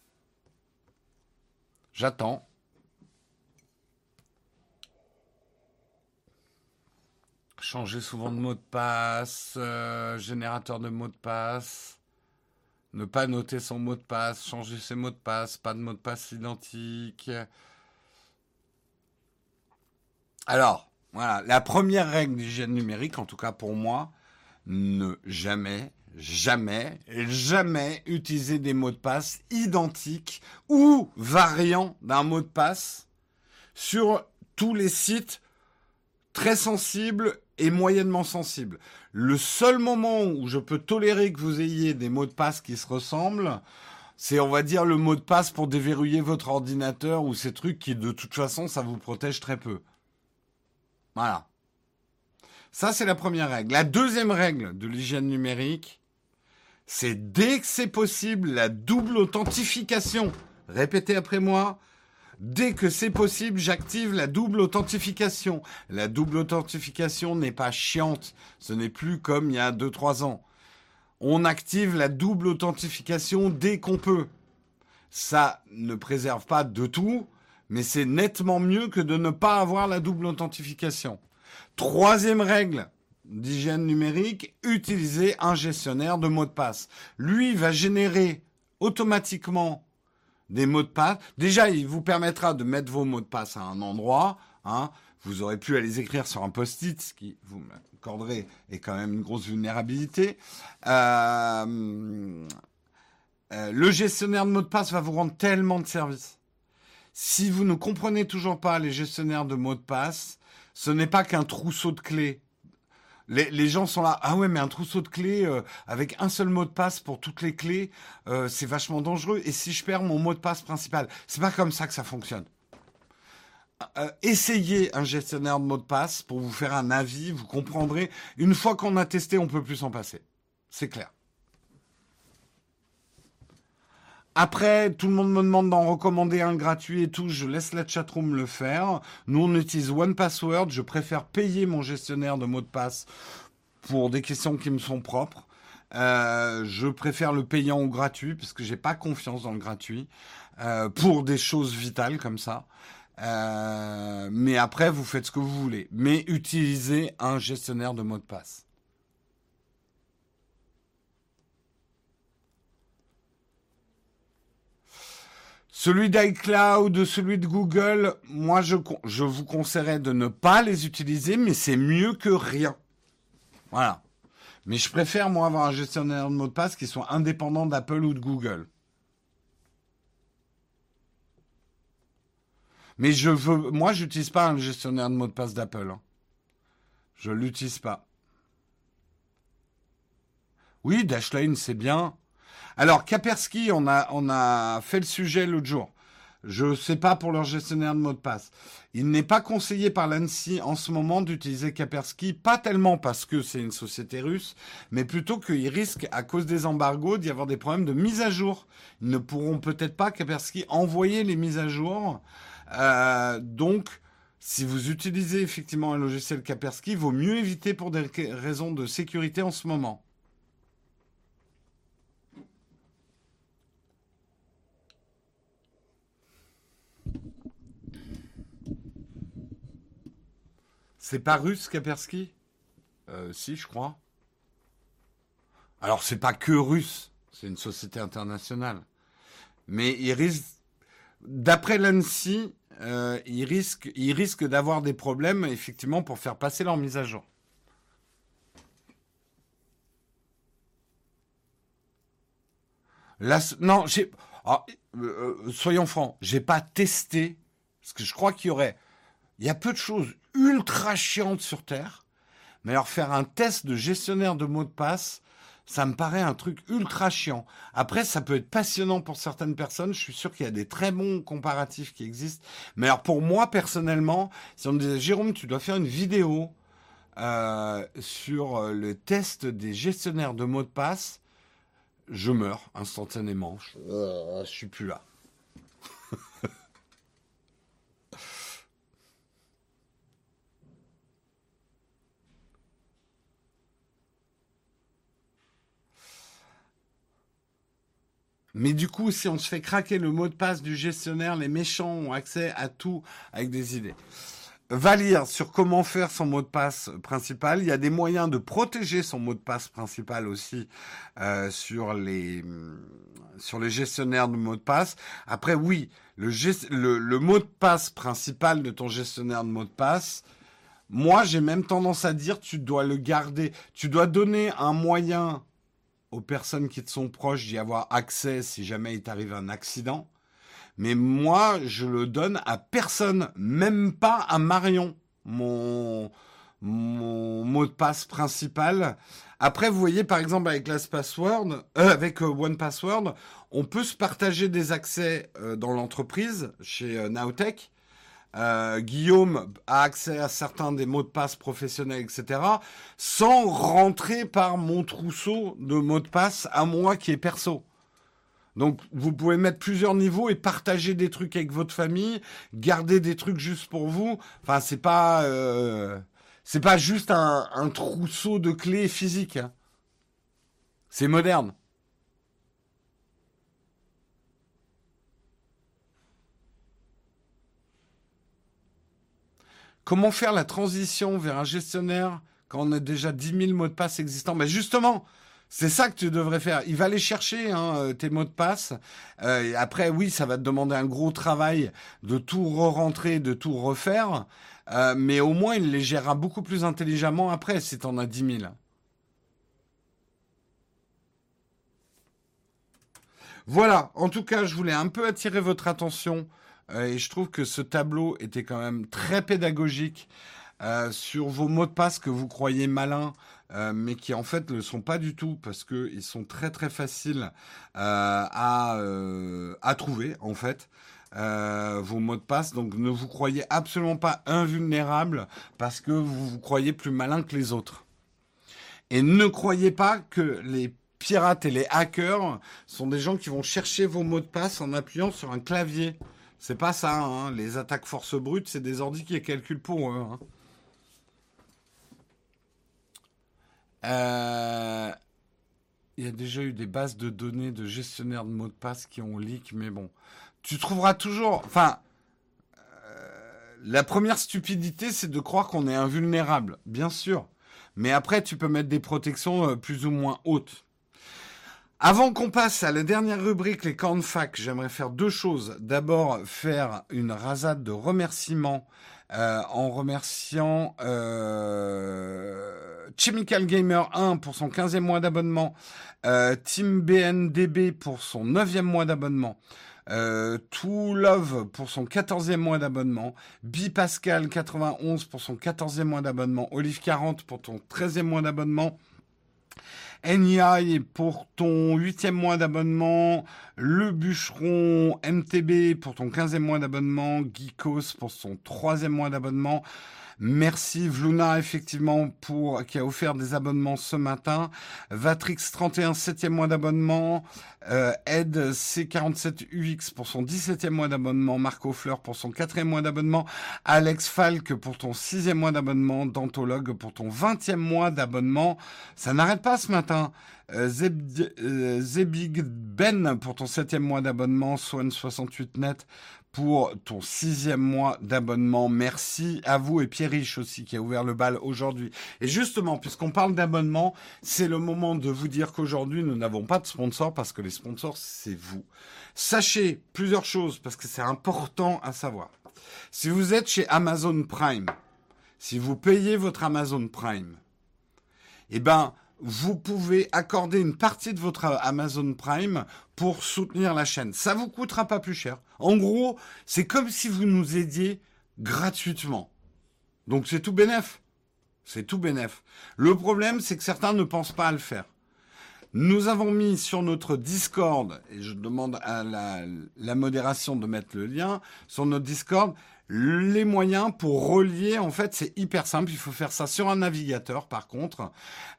J'attends. Changer souvent de mot de passe, générateur de mot de passe, ne pas noter son mot de passe, changer ses mots de passe, pas de mot de passe identique. Alors, voilà, la première règle d'hygiène numérique, en tout cas pour moi, ne jamais, jamais, jamais utiliser des mots de passe identiques ou variants d'un mot de passe sur tous les sites très sensibles et moyennement sensible. Le seul moment où je peux tolérer que vous ayez des mots de passe qui se ressemblent, c'est, on va dire, le mot de passe pour déverrouiller votre ordinateur ou ces trucs qui, de toute façon, ça vous protège très peu. Voilà. Ça, c'est la première règle. La deuxième règle de l'hygiène numérique, c'est dès que c'est possible, la double authentification. Répétez après moi. Dès que c'est possible, j'active la double authentification. La double authentification n'est pas chiante. Ce n'est plus comme il y a 2-3 ans. On active la double authentification dès qu'on peut. Ça ne préserve pas de tout, mais c'est nettement mieux que de ne pas avoir la double authentification. Troisième règle d'hygiène numérique, utiliser un gestionnaire de mots de passe. Lui va générer automatiquement des mots de passe. Déjà, il vous permettra de mettre vos mots de passe à un endroit. Hein. Vous aurez pu les écrire sur un post-it, ce qui, vous m'accorderez, est quand même une grosse vulnérabilité. Le gestionnaire de mots de passe va vous rendre tellement de services. Si vous ne comprenez toujours pas les gestionnaires de mots de passe, ce n'est pas qu'un trousseau de clés. Les gens sont là, ah ouais, mais un trousseau de clés avec un seul mot de passe pour toutes les clés, c'est vachement dangereux. Et si je perds mon mot de passe principal, c'est pas comme ça que ça fonctionne. Essayez un gestionnaire de mots de passe pour vous faire un avis, vous comprendrez. Une fois qu'on a testé, on peut plus s'en passer. C'est clair. Après, tout le monde me demande d'en recommander un gratuit et tout. Je laisse la chatroom le faire. Nous, on utilise 1Password. Je préfère payer mon gestionnaire de mots de passe pour des questions qui me sont propres. Je préfère le payant au gratuit parce que j'ai pas confiance dans le gratuit pour des choses vitales comme ça. Mais après, vous faites ce que vous voulez. Mais utilisez un gestionnaire de mots de passe. Celui d'iCloud, celui de Google, moi je vous conseillerais de ne pas les utiliser, mais c'est mieux que rien. Voilà. Mais je préfère, moi, avoir un gestionnaire de mots de passe qui soit indépendant d'Apple ou de Google. Mais moi, je n'utilise pas un gestionnaire de mots de passe d'Apple. Hein. Je ne l'utilise pas. Oui, Dashlane, c'est bien. Alors, Kaspersky, on a fait le sujet l'autre jour. Je sais pas pour leur gestionnaire de mots de passe. Il n'est pas conseillé par l'ANSSI en ce moment d'utiliser Kaspersky, pas tellement parce que c'est une société russe, mais plutôt qu'ils risquent, à cause des embargos, d'y avoir des problèmes de mise à jour. Ils ne pourront peut-être pas, Kaspersky, envoyer les mises à jour. Donc, si vous utilisez effectivement un logiciel Kaspersky, il vaut mieux éviter pour des raisons de sécurité en ce moment. C'est pas russe, Kaspersky ? Si, je crois. Alors, c'est pas que russe. C'est une société internationale. Mais il risque... D'après l'ANSSI, il risque d'avoir des problèmes, effectivement, pour faire passer leur mise à jour. Non, j'ai... Alors, soyons francs, j'ai pas testé, parce que je crois qu'il y aurait... Il y a peu de choses ultra chiantes sur Terre, mais alors faire un test de gestionnaire de mots de passe, ça me paraît un truc ultra chiant. Après, ça peut être passionnant pour certaines personnes, je suis sûr qu'il y a des très bons comparatifs qui existent, mais alors pour moi, personnellement, si on me disait « Jérôme, tu dois faire une vidéo sur le test des gestionnaires de mots de passe », je meurs instantanément, je suis plus là. Mais du coup, si on se fait craquer le mot de passe du gestionnaire, les méchants ont accès à tout avec des idées. Va lire sur comment faire son mot de passe principal. Il y a des moyens de protéger son mot de passe principal aussi sur les gestionnaires de mots de passe. Après, oui, le mot de passe principal de ton gestionnaire de mot de passe, moi, j'ai même tendance à dire tu dois le garder. Tu dois donner un moyen... aux personnes qui te sont proches d'y avoir accès si jamais il t'arrive un accident. Mais moi, je le donne à personne, même pas à Marion, mon mot de passe principal. Après, vous voyez, par exemple, avec 1Password, on peut se partager des accès dans l'entreprise, chez Nowtech. Guillaume a accès à certains des mots de passe professionnels, etc., sans rentrer par mon trousseau de mots de passe à moi qui est perso. Donc, vous pouvez mettre plusieurs niveaux et partager des trucs avec votre famille, garder des trucs juste pour vous. Enfin, c'est pas juste un trousseau de clés physiques. Hein. C'est moderne. Comment faire la transition vers un gestionnaire quand on a déjà 10 000 mots de passe existants ? Ben justement, c'est ça que tu devrais faire. Il va aller chercher tes mots de passe. Après, oui, ça va te demander un gros travail de tout re-rentrer, de tout refaire. Mais au moins, il les gérera beaucoup plus intelligemment après si tu en as 10 000. Voilà, en tout cas, je voulais un peu attirer votre attention. Et je trouve que ce tableau était quand même très pédagogique sur vos mots de passe que vous croyez malins, mais qui en fait ne le sont pas du tout parce qu'ils sont très très faciles à trouver en fait, vos mots de passe. Donc ne vous croyez absolument pas invulnérable parce que vous vous croyez plus malin que les autres. Et ne croyez pas que les pirates et les hackers sont des gens qui vont chercher vos mots de passe en appuyant sur un clavier. C'est pas ça, hein. Les attaques force brute, c'est des ordi qui les calculent pour eux. Hein. Il y a déjà eu des bases de données de gestionnaires de mots de passe qui ont leak, mais bon. Tu trouveras toujours... Enfin, la première stupidité, c'est de croire qu'on est invulnérable, bien sûr. Mais après, tu peux mettre des protections plus ou moins hautes. Avant qu'on passe à la dernière rubrique, les cornes fac, j'aimerais faire deux choses. D'abord, faire une rasade de remerciements en remerciant Chemical Gamer 1 pour son 15e mois d'abonnement, Team BNDB pour son 9e mois d'abonnement, To Love pour son 14e mois d'abonnement, Bipascal 91 pour son 14e mois d'abonnement, Olive 40 pour ton 13e mois d'abonnement, NII pour ton 8e mois d'abonnement, Le Bûcheron, MTB pour ton 15e mois d'abonnement, Geekos pour son 3e mois d'abonnement. Merci Vluna, effectivement, qui a offert des abonnements ce matin. Vatrix31, 7e mois d'abonnement. Ed C47UX pour son 17e mois d'abonnement. Marco Fleur pour son 4e mois d'abonnement. Alex Falk pour ton 6e mois d'abonnement. Dantologue pour ton 20e mois d'abonnement. Ça n'arrête pas ce matin. Zebig Ben pour ton 7e mois d'abonnement. Swan68net pour ton 6e mois d'abonnement. Merci à vous et Pierriche aussi qui a ouvert le bal aujourd'hui. Et justement, puisqu'on parle d'abonnement, c'est le moment de vous dire qu'aujourd'hui, nous n'avons pas de sponsor parce que les sponsors, c'est vous. Sachez plusieurs choses parce que c'est important à savoir. Si vous êtes chez Amazon Prime, si vous payez votre Amazon Prime, eh ben, vous pouvez accorder une partie de votre Amazon Prime pour soutenir la chaîne. Ça vous coûtera pas plus cher. En gros, c'est comme si vous nous aidiez gratuitement. Donc c'est tout bénef. C'est tout bénef. Le problème, c'est que certains ne pensent pas à le faire. Nous avons mis sur notre Discord, et je demande à la modération de mettre le lien, sur notre Discord, les moyens pour relier, en fait, c'est hyper simple. Il faut faire ça sur un navigateur, par contre.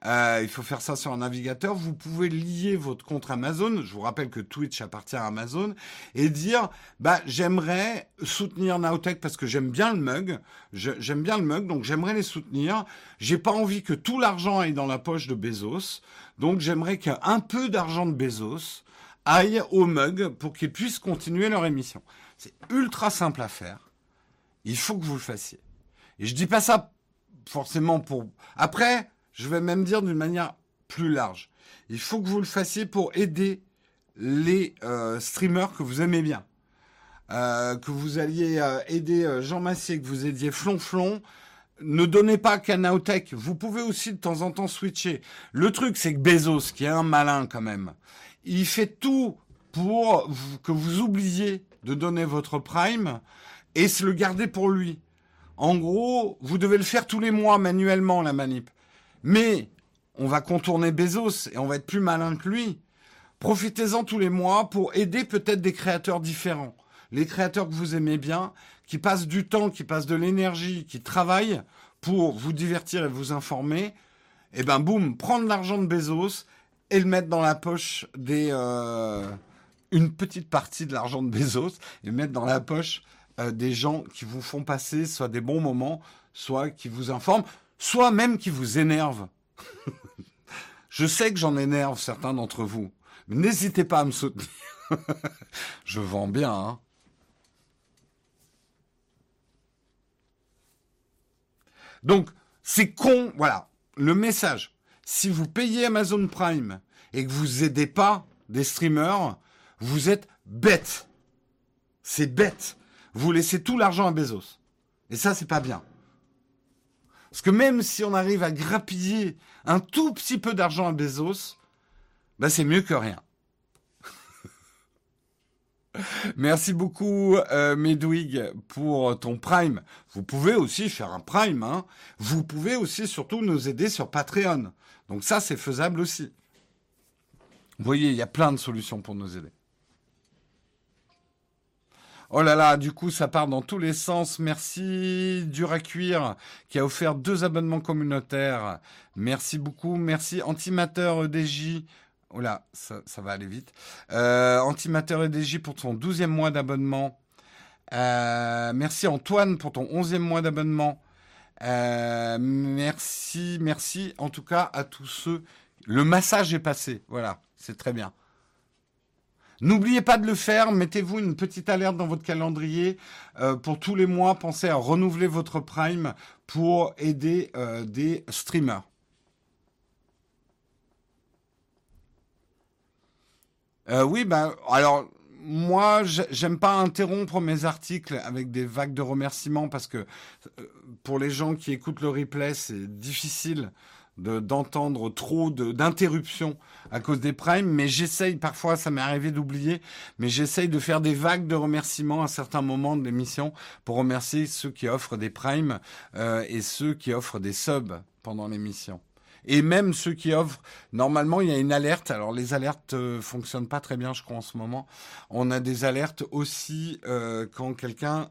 Il faut faire ça sur un navigateur. Vous pouvez lier votre compte Amazon. Je vous rappelle que Twitch appartient à Amazon. Et dire, bah, j'aimerais soutenir Nowtech parce que j'aime bien le mug. J'aime bien le mug, donc j'aimerais les soutenir. J'ai pas envie que tout l'argent aille dans la poche de Bezos. Donc j'aimerais qu'un peu d'argent de Bezos aille au mug pour qu'ils puissent continuer leur émission. C'est ultra simple à faire. Il faut que vous le fassiez. Et je dis pas ça forcément pour... Après, je vais même dire d'une manière plus large. Il faut que vous le fassiez pour aider les streamers que vous aimez bien. Que vous alliez aider Jean Massier, que vous aidiez Flonflon. Ne donnez pas qu'à Nowtech. Vous pouvez aussi de temps en temps switcher. Le truc, c'est que Bezos, qui est un malin quand même, il fait tout pour que vous oubliez de donner votre Prime et se le garder pour lui. En gros, vous devez le faire tous les mois manuellement, la manip. Mais on va contourner Bezos et on va être plus malin que lui. Profitez-en tous les mois pour aider peut-être des créateurs différents. Les créateurs que vous aimez bien, qui passent du temps, qui passent de l'énergie, qui travaillent pour vous divertir et vous informer. Et ben boum, prendre l'argent de Bezos et le mettre dans la poche des... une petite partie de l'argent de Bezos et le mettre dans la poche... des gens qui vous font passer soit des bons moments, soit qui vous informent, soit même qui vous énervent. Je sais que j'en énerve certains d'entre vous, mais n'hésitez pas à me soutenir. Je vends bien, hein. Donc, c'est con, voilà, le message. Si vous payez Amazon Prime et que vous aidez pas des streamers, vous êtes bête. C'est bête. Vous laissez tout l'argent à Bezos. Et ça, c'est pas bien. Parce que même si on arrive à grappiller un tout petit peu d'argent à Bezos, bah, c'est mieux que rien. Merci beaucoup, Medwig, pour ton Prime. Vous pouvez aussi faire un Prime, hein. Vous pouvez aussi, surtout, nous aider sur Patreon. Donc ça, c'est faisable aussi. Vous voyez, il y a plein de solutions pour nous aider. Oh là là, du coup, ça part dans tous les sens. Merci Duracuir qui a offert 2 abonnements communautaires. Merci beaucoup. Merci Antimateur EDJ. Oh là, ça va aller vite. Antimateur EDJ pour son 12e mois d'abonnement. Merci Antoine pour ton 11e mois d'abonnement. Merci en tout cas à tous ceux. Le massage est passé. Voilà, c'est très bien. N'oubliez pas de le faire, mettez-vous une petite alerte dans votre calendrier pour tous les mois, pensez à renouveler votre Prime pour aider des streamers. Oui, bah, alors moi, j'aime pas interrompre mes articles avec des vagues de remerciements parce que pour les gens qui écoutent le replay, c'est difficile d'entendre trop d'interruptions à cause des primes, mais j'essaye parfois, ça m'est arrivé d'oublier, mais j'essaye de faire des vagues de remerciements à certains moments de l'émission pour remercier ceux qui offrent des primes et ceux qui offrent des subs pendant l'émission. et même ceux qui offrent, normalement il y a une alerte. Alors les alertes fonctionnent pas très bien, je crois, en ce moment. On a des alertes aussi quand quelqu'un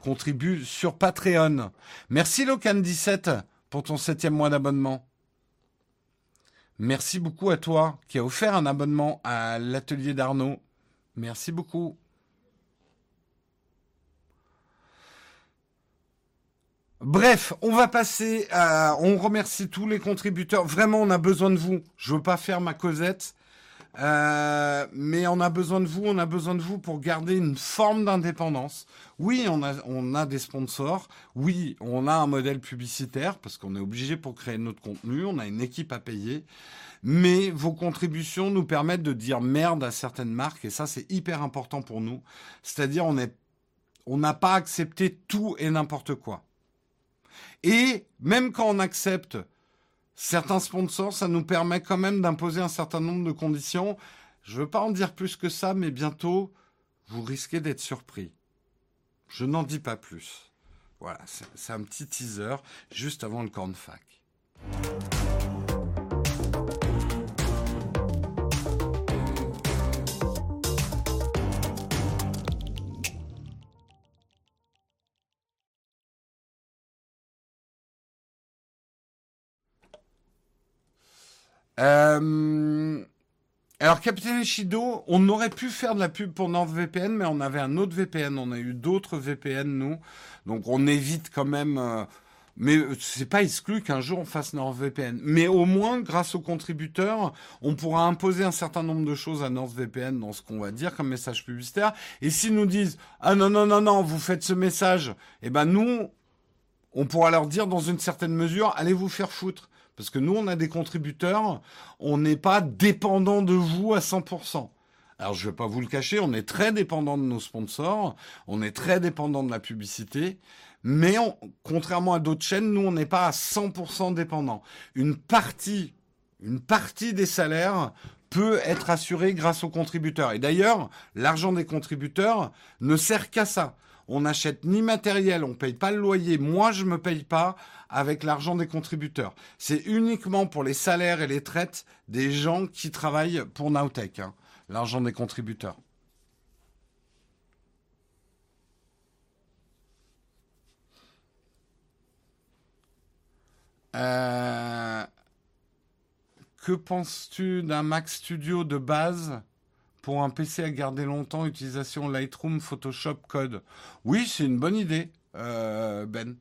contribue sur Patreon. Merci Locan17 pour ton 7e mois d'abonnement. Merci beaucoup à toi qui a offert un abonnement à l'atelier d'Arnaud. Merci beaucoup. Bref, on va passer à... On remercie tous les contributeurs. Vraiment, on a besoin de vous. Je veux pas faire ma Cosette. Mais on a besoin de vous. On a besoin de vous pour garder une forme d'indépendance. Oui, on a des sponsors. Oui, on a un modèle publicitaire parce qu'on est obligé pour créer notre contenu. On a une équipe à payer. Mais vos contributions nous permettent de dire merde à certaines marques. Et ça, c'est hyper important pour nous. C'est-à-dire, on n'a pas accepté tout et n'importe quoi. Et même quand on accepte certains sponsors, ça nous permet quand même d'imposer un certain nombre de conditions. Je ne veux pas en dire plus que ça, mais bientôt, vous risquez d'être surpris. Je n'en dis pas plus. Voilà, c'est un petit teaser juste avant le camp de fac. Alors Capitaine Shido, on aurait pu faire de la pub pour NordVPN, mais on avait un autre VPN, on a eu d'autres VPN nous, donc on évite quand même, mais c'est pas exclu qu'un jour on fasse NordVPN, mais au moins grâce aux contributeurs, on pourra imposer un certain nombre de choses à NordVPN dans ce qu'on va dire comme message publicitaire, et s'ils nous disent « Ah non, non, non, non, vous faites ce message », eh ben nous, on pourra leur dire dans une certaine mesure « Allez vous faire foutre ». Parce que nous, on a des contributeurs, on n'est pas dépendant de vous à 100%. Alors, je ne vais pas vous le cacher, on est très dépendant de nos sponsors, on est très dépendant de la publicité, mais contrairement à d'autres chaînes, nous, on n'est pas à 100% dépendant. Une partie des salaires peut être assurée grâce aux contributeurs. Et d'ailleurs, l'argent des contributeurs ne sert qu'à ça. On n'achète ni matériel, on ne paye pas le loyer. Moi, je ne me paye pas avec l'argent des contributeurs. C'est uniquement pour les salaires et les traites des gens qui travaillent pour Nowtech, hein, l'argent des contributeurs. Que penses-tu d'un Mac Studio de base ? Pour un PC à garder longtemps, utilisation Lightroom, Photoshop, Code. Oui, c'est une bonne idée, Ben.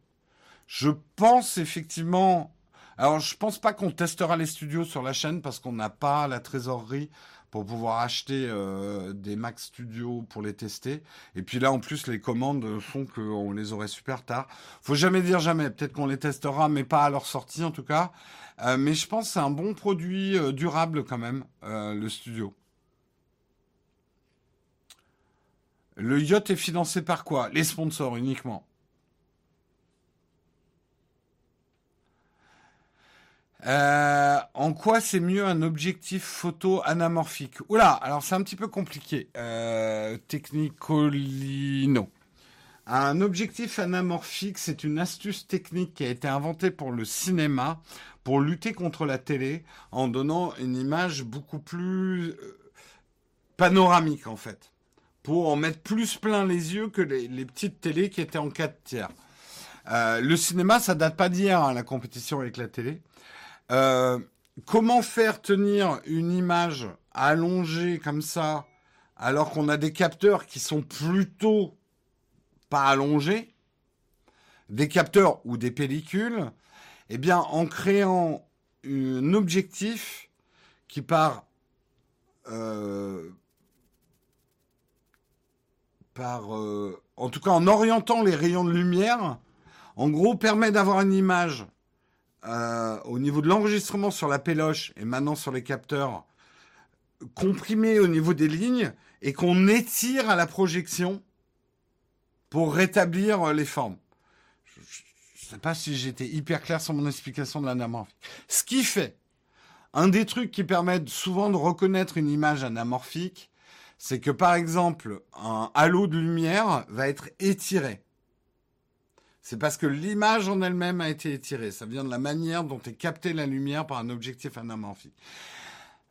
Je pense effectivement... Alors, je pense pas qu'on testera les studios sur la chaîne parce qu'on n'a pas la trésorerie pour pouvoir acheter des Mac Studio pour les tester. Et puis là, en plus, les commandes font qu'on les aurait super tard. Faut jamais dire jamais. Peut-être qu'on les testera, mais pas à leur sortie, en tout cas. Mais je pense que c'est un bon produit durable quand même, le studio. Le yacht est financé par quoi? Les sponsors uniquement. En quoi c'est mieux un objectif photo anamorphique? Oula, alors c'est un petit peu compliqué. Technicolino. Un objectif anamorphique, c'est une astuce technique qui a été inventée pour le cinéma, pour lutter contre la télé, en donnant une image beaucoup plus panoramique en fait. Pour en mettre plus plein les yeux que les petites télés qui étaient en 4/3. Le cinéma, ça date pas d'hier, hein, la compétition avec la télé. Comment faire tenir une image allongée comme ça, alors qu'on a des capteurs qui sont plutôt pas allongés, des capteurs ou des pellicules, eh bien, en créant un objectif qui part... en tout cas en orientant les rayons de lumière, en gros permet d'avoir une image au niveau de l'enregistrement sur la péloche et maintenant sur les capteurs comprimée au niveau des lignes et qu'on étire à la projection pour rétablir les formes. Je ne sais pas si j'étais hyper clair sur mon explication de l'anamorphique. Ce qui fait, un des trucs qui permettent souvent de reconnaître une image anamorphique, c'est que, par exemple, un halo de lumière va être étiré. C'est parce que l'image en elle-même a été étirée. Ça vient de la manière dont est captée la lumière par un objectif anamorphique.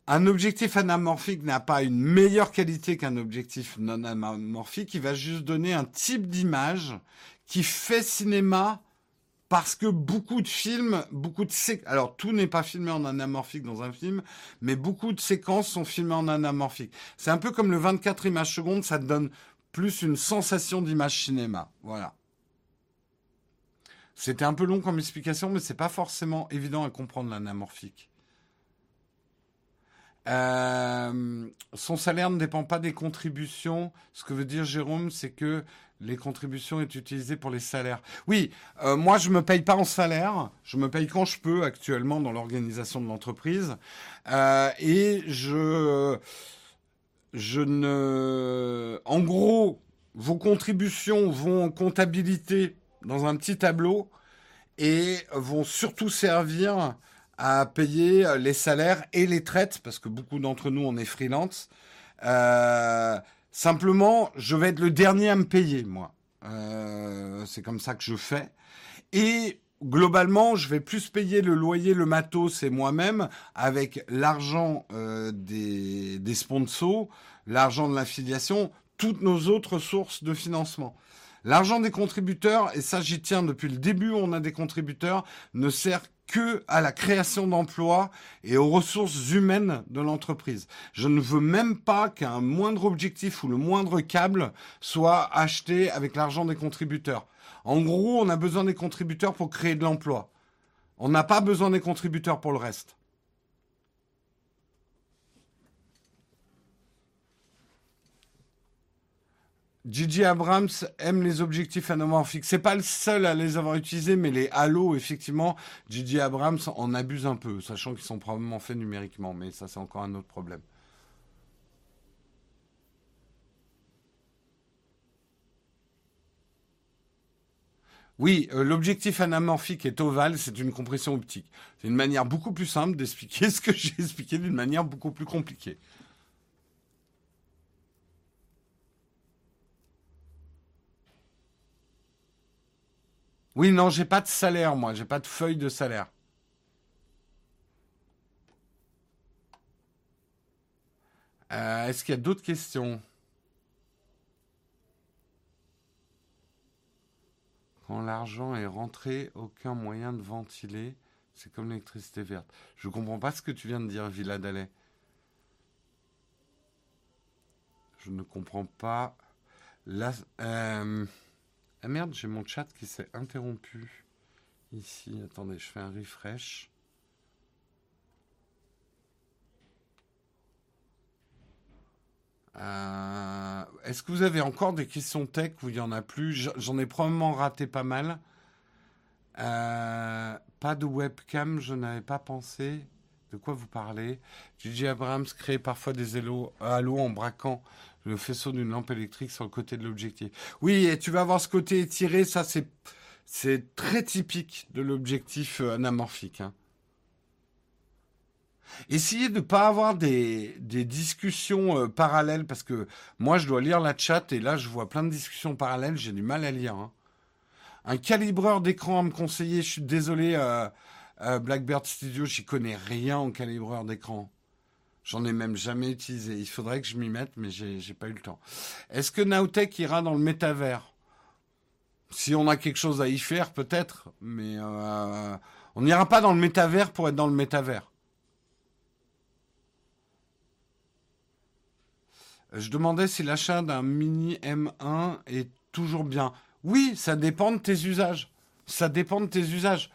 Un objectif anamorphique n'a pas une meilleure qualité qu'un objectif non anamorphique. Il va juste donner un type d'image qui fait cinéma parce que beaucoup de films, alors tout n'est pas filmé en anamorphique dans un film, mais beaucoup de séquences sont filmées en anamorphique. C'est un peu comme le 24 images secondes, ça donne plus une sensation d'image cinéma. Voilà. C'était un peu long comme explication, mais c'est pas forcément évident à comprendre l'anamorphique. Son salaire ne dépend pas des contributions. Ce que veut dire Jérôme, c'est que les contributions sont utilisées pour les salaires. Oui, moi je me paye pas en salaire. Je me paye quand je peux actuellement dans l'organisation de l'entreprise. Et en gros, vos contributions vont en comptabilité dans un petit tableau et vont surtout servir à payer les salaires et les traites, parce que beaucoup d'entre nous, on est freelance. Simplement, je vais être le dernier à me payer, moi. C'est comme ça que je fais. Et globalement, je vais plus payer le loyer, le matos et moi-même avec l'argent des sponsors, l'argent de l'affiliation, toutes nos autres sources de financement. L'argent des contributeurs, et ça j'y tiens depuis le début, on a des contributeurs, ne sert que à la création d'emplois et aux ressources humaines de l'entreprise. Je ne veux même pas qu'un moindre objectif ou le moindre câble soit acheté avec l'argent des contributeurs. En gros, on a besoin des contributeurs pour créer de l'emploi. On n'a pas besoin des contributeurs pour le reste. Gigi Abrams aime les objectifs anamorphiques. C'est pas le seul à les avoir utilisés, mais les halos, effectivement, Gigi Abrams en abuse un peu, sachant qu'ils sont probablement faits numériquement, mais ça, c'est encore un autre problème. Oui, l'objectif anamorphique est ovale, c'est une compression optique. C'est une manière beaucoup plus simple d'expliquer ce que j'ai expliqué d'une manière beaucoup plus compliquée. Oui, non, j'ai pas de salaire, moi. J'ai pas de feuille de salaire. Est-ce qu'il y a d'autres questions? Quand l'argent est rentré, aucun moyen de ventiler. C'est comme l'électricité verte. Je comprends pas ce que tu viens de dire, Villa Dallet. Je ne comprends pas. Ah merde, j'ai mon chat qui s'est interrompu. Ici, attendez, je fais un refresh. Est-ce que vous avez encore des questions tech où il n'y en a plus? J'en ai probablement raté pas mal. Pas de webcam, je n'avais pas pensé. De quoi vous parlez? Gigi Abrams crée parfois des halos en braquant le faisceau d'une lampe électrique sur le côté de l'objectif. Oui, et tu vas avoir ce côté étiré, ça c'est très typique de l'objectif anamorphique. Hein. Essayez de ne pas avoir des discussions parallèles, parce que moi je dois lire la chat et là je vois plein de discussions parallèles, j'ai du mal à lire. Hein. Un calibreur d'écran à me conseiller, je suis désolé, Blackbird Studio, j'y connais rien en calibreur d'écran. J'en ai même jamais utilisé. Il faudrait que je m'y mette, mais j'ai pas eu le temps. Est-ce que Nowtech ira dans le métavers? Si on a quelque chose à y faire, peut-être, mais on n'ira pas dans le métavers pour être dans le métavers. Je demandais si l'achat d'un mini M1 est toujours bien. Oui, ça dépend de tes usages. Ça dépend de tes usages.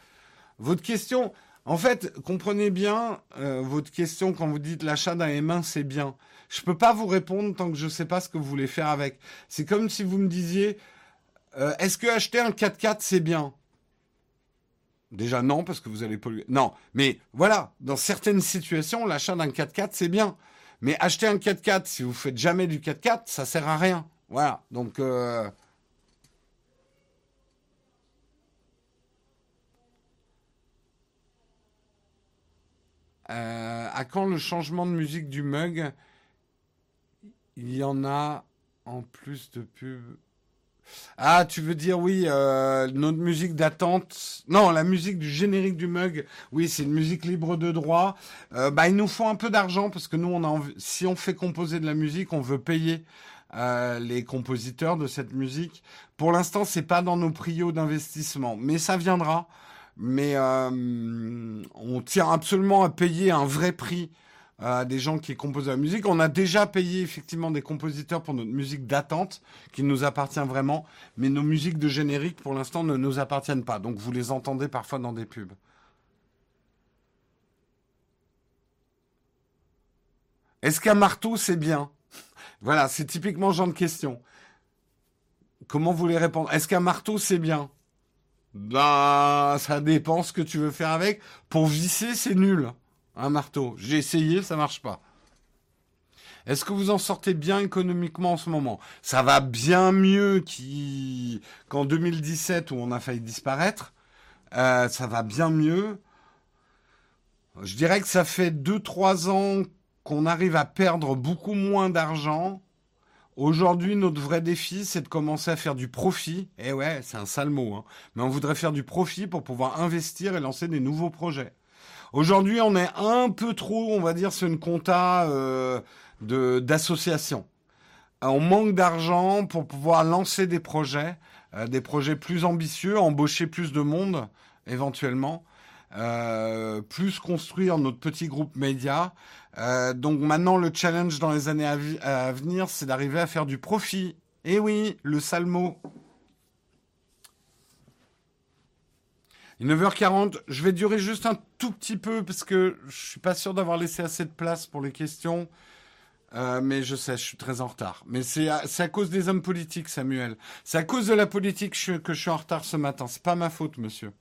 Votre question... En fait, comprenez bien votre question quand vous dites l'achat d'un M1, c'est bien. Je peux pas vous répondre tant que je sais pas ce que vous voulez faire avec. C'est comme si vous me disiez, est-ce que acheter un 4x4, c'est bien? Déjà, non, parce que vous allez polluer. Non, mais voilà, dans certaines situations, l'achat d'un 4x4, c'est bien. Mais acheter un 4x4, si vous faites jamais du 4x4, ça sert à rien. Voilà, donc... à quand le changement de musique du mug? Il y en a en plus de pub. Ah, tu veux dire, oui, notre musique d'attente. Non, la musique du générique du mug. Oui, c'est une musique libre de droit. Bah, ils nous font un peu d'argent parce que nous, on a envie, si on fait composer de la musique, on veut payer les compositeurs de cette musique. Pour l'instant, c'est pas dans nos prios d'investissement, mais ça viendra. Mais on tient absolument à payer un vrai prix à des gens qui composent la musique. On a déjà payé effectivement des compositeurs pour notre musique d'attente qui nous appartient vraiment, mais nos musiques de générique pour l'instant ne nous appartiennent pas. Donc vous les entendez parfois dans des pubs. Est-ce qu'un marteau c'est bien ? Voilà, c'est typiquement ce genre de question. Comment vous les répondre ? Est-ce qu'un marteau c'est bien ? Ben, ça dépend ce que tu veux faire avec. Pour visser, c'est nul. Un marteau. J'ai essayé, ça marche pas. Est-ce que vous en sortez bien économiquement en ce moment ? Ça va bien mieux qu'en 2017 où on a failli disparaître. Ça va bien mieux. Je dirais que ça fait 2-3 ans qu'on arrive à perdre beaucoup moins d'argent. Aujourd'hui, notre vrai défi, c'est de commencer à faire du profit. Eh ouais, c'est un sale mot, hein. Mais on voudrait faire du profit pour pouvoir investir et lancer des nouveaux projets. Aujourd'hui, on est un peu trop, on va dire, sur une compta d'association. On manque d'argent pour pouvoir lancer des projets plus ambitieux, embaucher plus de monde, éventuellement, plus construire notre petit groupe média. Donc maintenant, le challenge dans les années à venir, c'est d'arriver à faire du profit. Eh oui, le sale mot. 9h40, je vais durer juste un tout petit peu parce que je suis pas sûr d'avoir laissé assez de place pour les questions. Mais je sais, je suis très en retard. Mais c'est à cause des hommes politiques, Samuel. C'est à cause de la politique que je suis en retard ce matin. C'est pas ma faute, monsieur.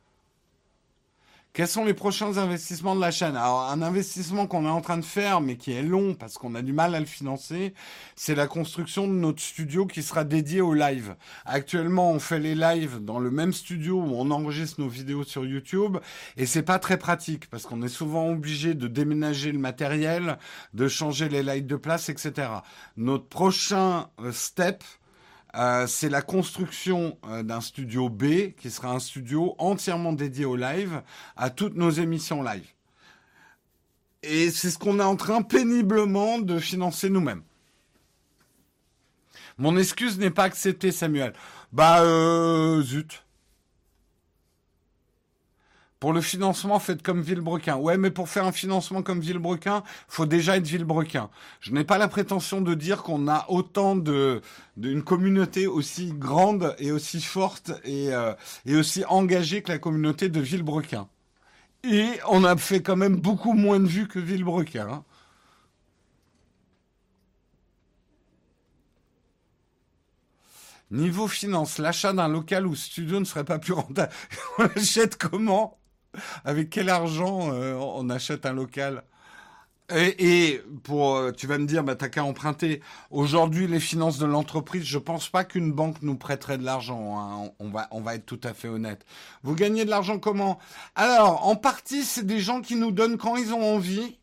Quels sont les prochains investissements de la chaîne ? Alors, un investissement qu'on est en train de faire, mais qui est long parce qu'on a du mal à le financer, c'est la construction de notre studio qui sera dédié au live. Actuellement, on fait les lives dans le même studio où on enregistre nos vidéos sur YouTube, et c'est pas très pratique parce qu'on est souvent obligé de déménager le matériel, de changer les lights de place, etc. Notre prochain step, c'est la construction d'un studio B, qui sera un studio entièrement dédié au live, à toutes nos émissions live. Et c'est ce qu'on est en train péniblement de financer nous-mêmes. Mon excuse n'est pas acceptée, Samuel. Bah, zut. Pour le financement, faites comme Villebrequin. Ouais, mais pour faire un financement comme Villebrequin, faut déjà être Villebrequin. Je n'ai pas la prétention de dire qu'on a autant d'une communauté aussi grande et aussi forte et aussi engagée que la communauté de Villebrequin. Et on a fait quand même beaucoup moins de vues que Villebrequin, hein. Niveau finance, l'achat d'un local ou studio ne serait pas plus rentable. On l'achète comment ? Avec quel argent on achète un local ? Et pour, tu vas me dire, bah, t'as qu'à emprunter. Aujourd'hui, les finances de l'entreprise, je pense pas qu'une banque nous prêterait de l'argent, hein. On va être tout à fait honnête. Vous gagnez de l'argent comment ? Alors, en partie, c'est des gens qui nous donnent quand ils ont envie.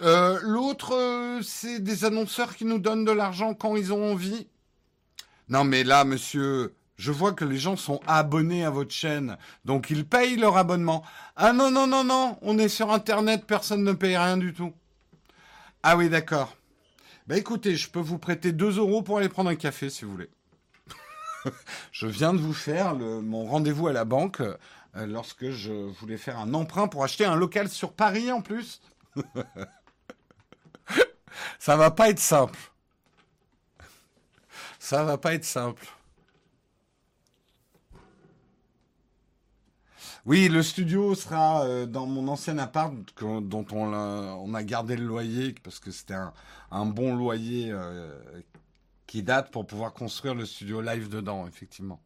L'autre, c'est des annonceurs qui nous donnent de l'argent quand ils ont envie. Non mais là, monsieur, je vois que les gens sont abonnés à votre chaîne, donc ils payent leur abonnement. Ah non, non, non, non, on est sur Internet, personne ne paye rien du tout. Ah oui, d'accord. Bah écoutez, je peux vous prêter 2 € pour aller prendre un café, si vous voulez. Je viens de vous faire mon rendez-vous à la banque lorsque je voulais faire un emprunt pour acheter un local sur Paris en plus. Ça va pas être simple. Ça va pas être simple. Oui, le studio sera dans mon ancien appart dont on a gardé le loyer parce que c'était un bon loyer qui date pour pouvoir construire le studio live dedans, effectivement.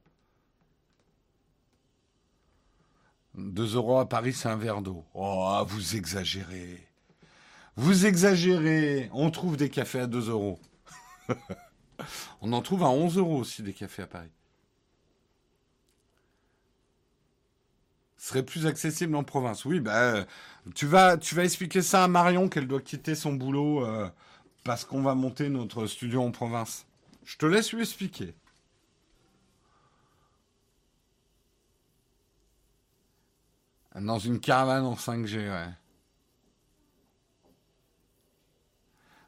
2 € à Paris, c'est un verre d'eau. Oh, vous exagérez. Vous exagérez. On trouve des cafés à 2 €. On en trouve à 11 € aussi des cafés à Paris. Ce serait plus accessible en province. Oui, bah, tu vas expliquer ça à Marion qu'elle doit quitter son boulot parce qu'on va monter notre studio en province. Je te laisse lui expliquer. Dans une caravane en 5G, ouais.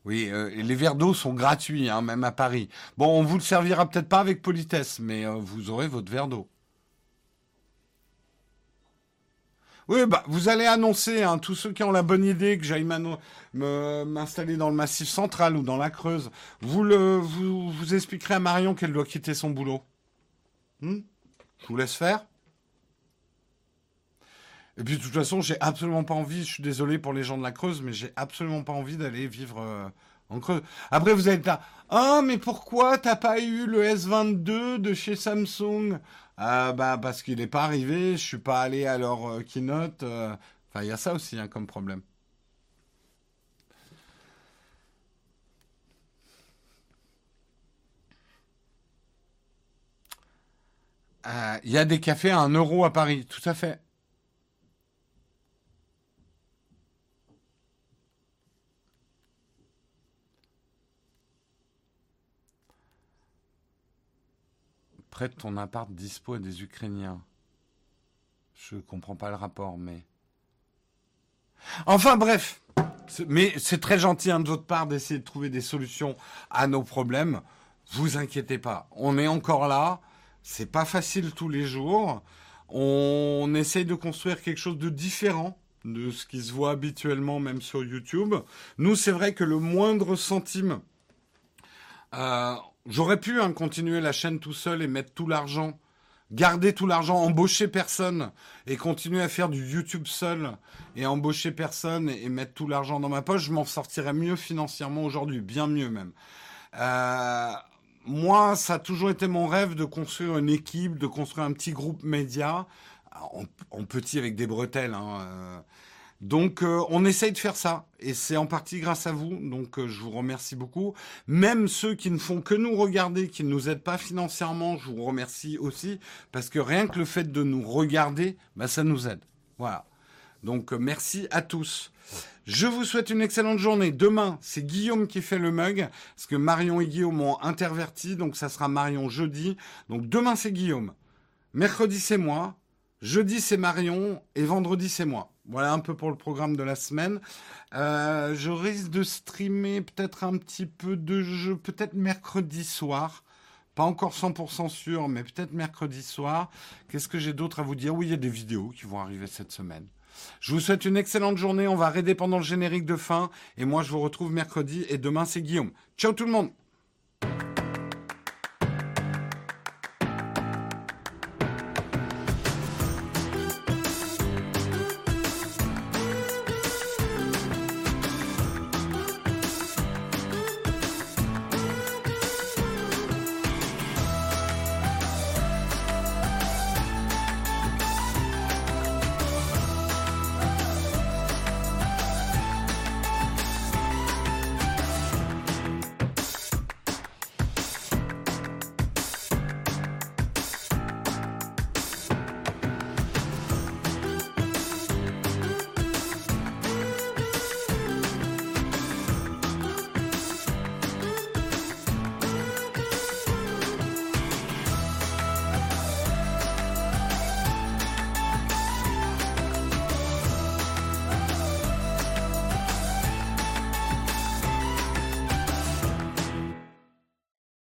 Oui, les verres d'eau sont gratuits, hein, même à Paris. Bon, on vous le servira peut-être pas avec politesse, mais vous aurez votre verre d'eau. Oui, bah, vous allez annoncer, hein, tous ceux qui ont la bonne idée que j'aille m'installer dans le Massif central ou dans la Creuse. Vous expliquerez à Marion qu'elle doit quitter son boulot. Je vous laisse faire. Et puis, de toute façon, j'ai absolument pas envie, je suis désolé pour les gens de la Creuse, mais j'ai absolument pas envie d'aller vivre en Creuse. Après, vous êtes là, « Ah, mais pourquoi t'as pas eu le S22 de chez Samsung ?» Bah, parce qu'il n'est pas arrivé, je suis pas allé à leur keynote. Enfin, il y a ça aussi, hein, comme problème. Il y a des cafés à 1 € à Paris, tout à fait. Prête ton appart dispo à des Ukrainiens. Je comprends pas le rapport, mais... Enfin, bref. Mais c'est très gentil, hein, de votre part d'essayer de trouver des solutions à nos problèmes. Vous inquiétez pas. On est encore là. C'est pas facile tous les jours. On essaye de construire quelque chose de différent de ce qui se voit habituellement, même sur YouTube. Nous, c'est vrai que le moindre centime... J'aurais pu, hein, continuer la chaîne tout seul et mettre tout l'argent, garder tout l'argent, embaucher personne et continuer à faire du YouTube seul et embaucher personne et mettre tout l'argent dans ma poche. Je m'en sortirais mieux financièrement aujourd'hui, bien mieux même. Moi, ça a toujours été mon rêve de construire une équipe, de construire un petit groupe média, en petit avec des bretelles, hein, Donc, on essaye de faire ça. Et c'est en partie grâce à vous. Donc, je vous remercie beaucoup. Même ceux qui ne font que nous regarder, qui ne nous aident pas financièrement, je vous remercie aussi. Parce que rien que le fait de nous regarder, bah, ça nous aide. Voilà. Donc, merci à tous. Je vous souhaite une excellente journée. Demain, c'est Guillaume qui fait le mug. Parce que Marion et Guillaume ont interverti. Donc, ça sera Marion jeudi. Donc, demain, c'est Guillaume. Mercredi, c'est moi. Jeudi, c'est Marion. Et vendredi, c'est moi. Voilà un peu pour le programme de la semaine. Je risque de streamer peut-être un petit peu de jeu, peut-être mercredi soir. Pas encore 100% sûr, mais peut-être mercredi soir. Qu'est-ce que j'ai d'autre à vous dire ? Oui, il y a des vidéos qui vont arriver cette semaine. Je vous souhaite une excellente journée. On va raider pendant le générique de fin. Et moi, je vous retrouve mercredi. Et demain, c'est Guillaume. Ciao tout le monde !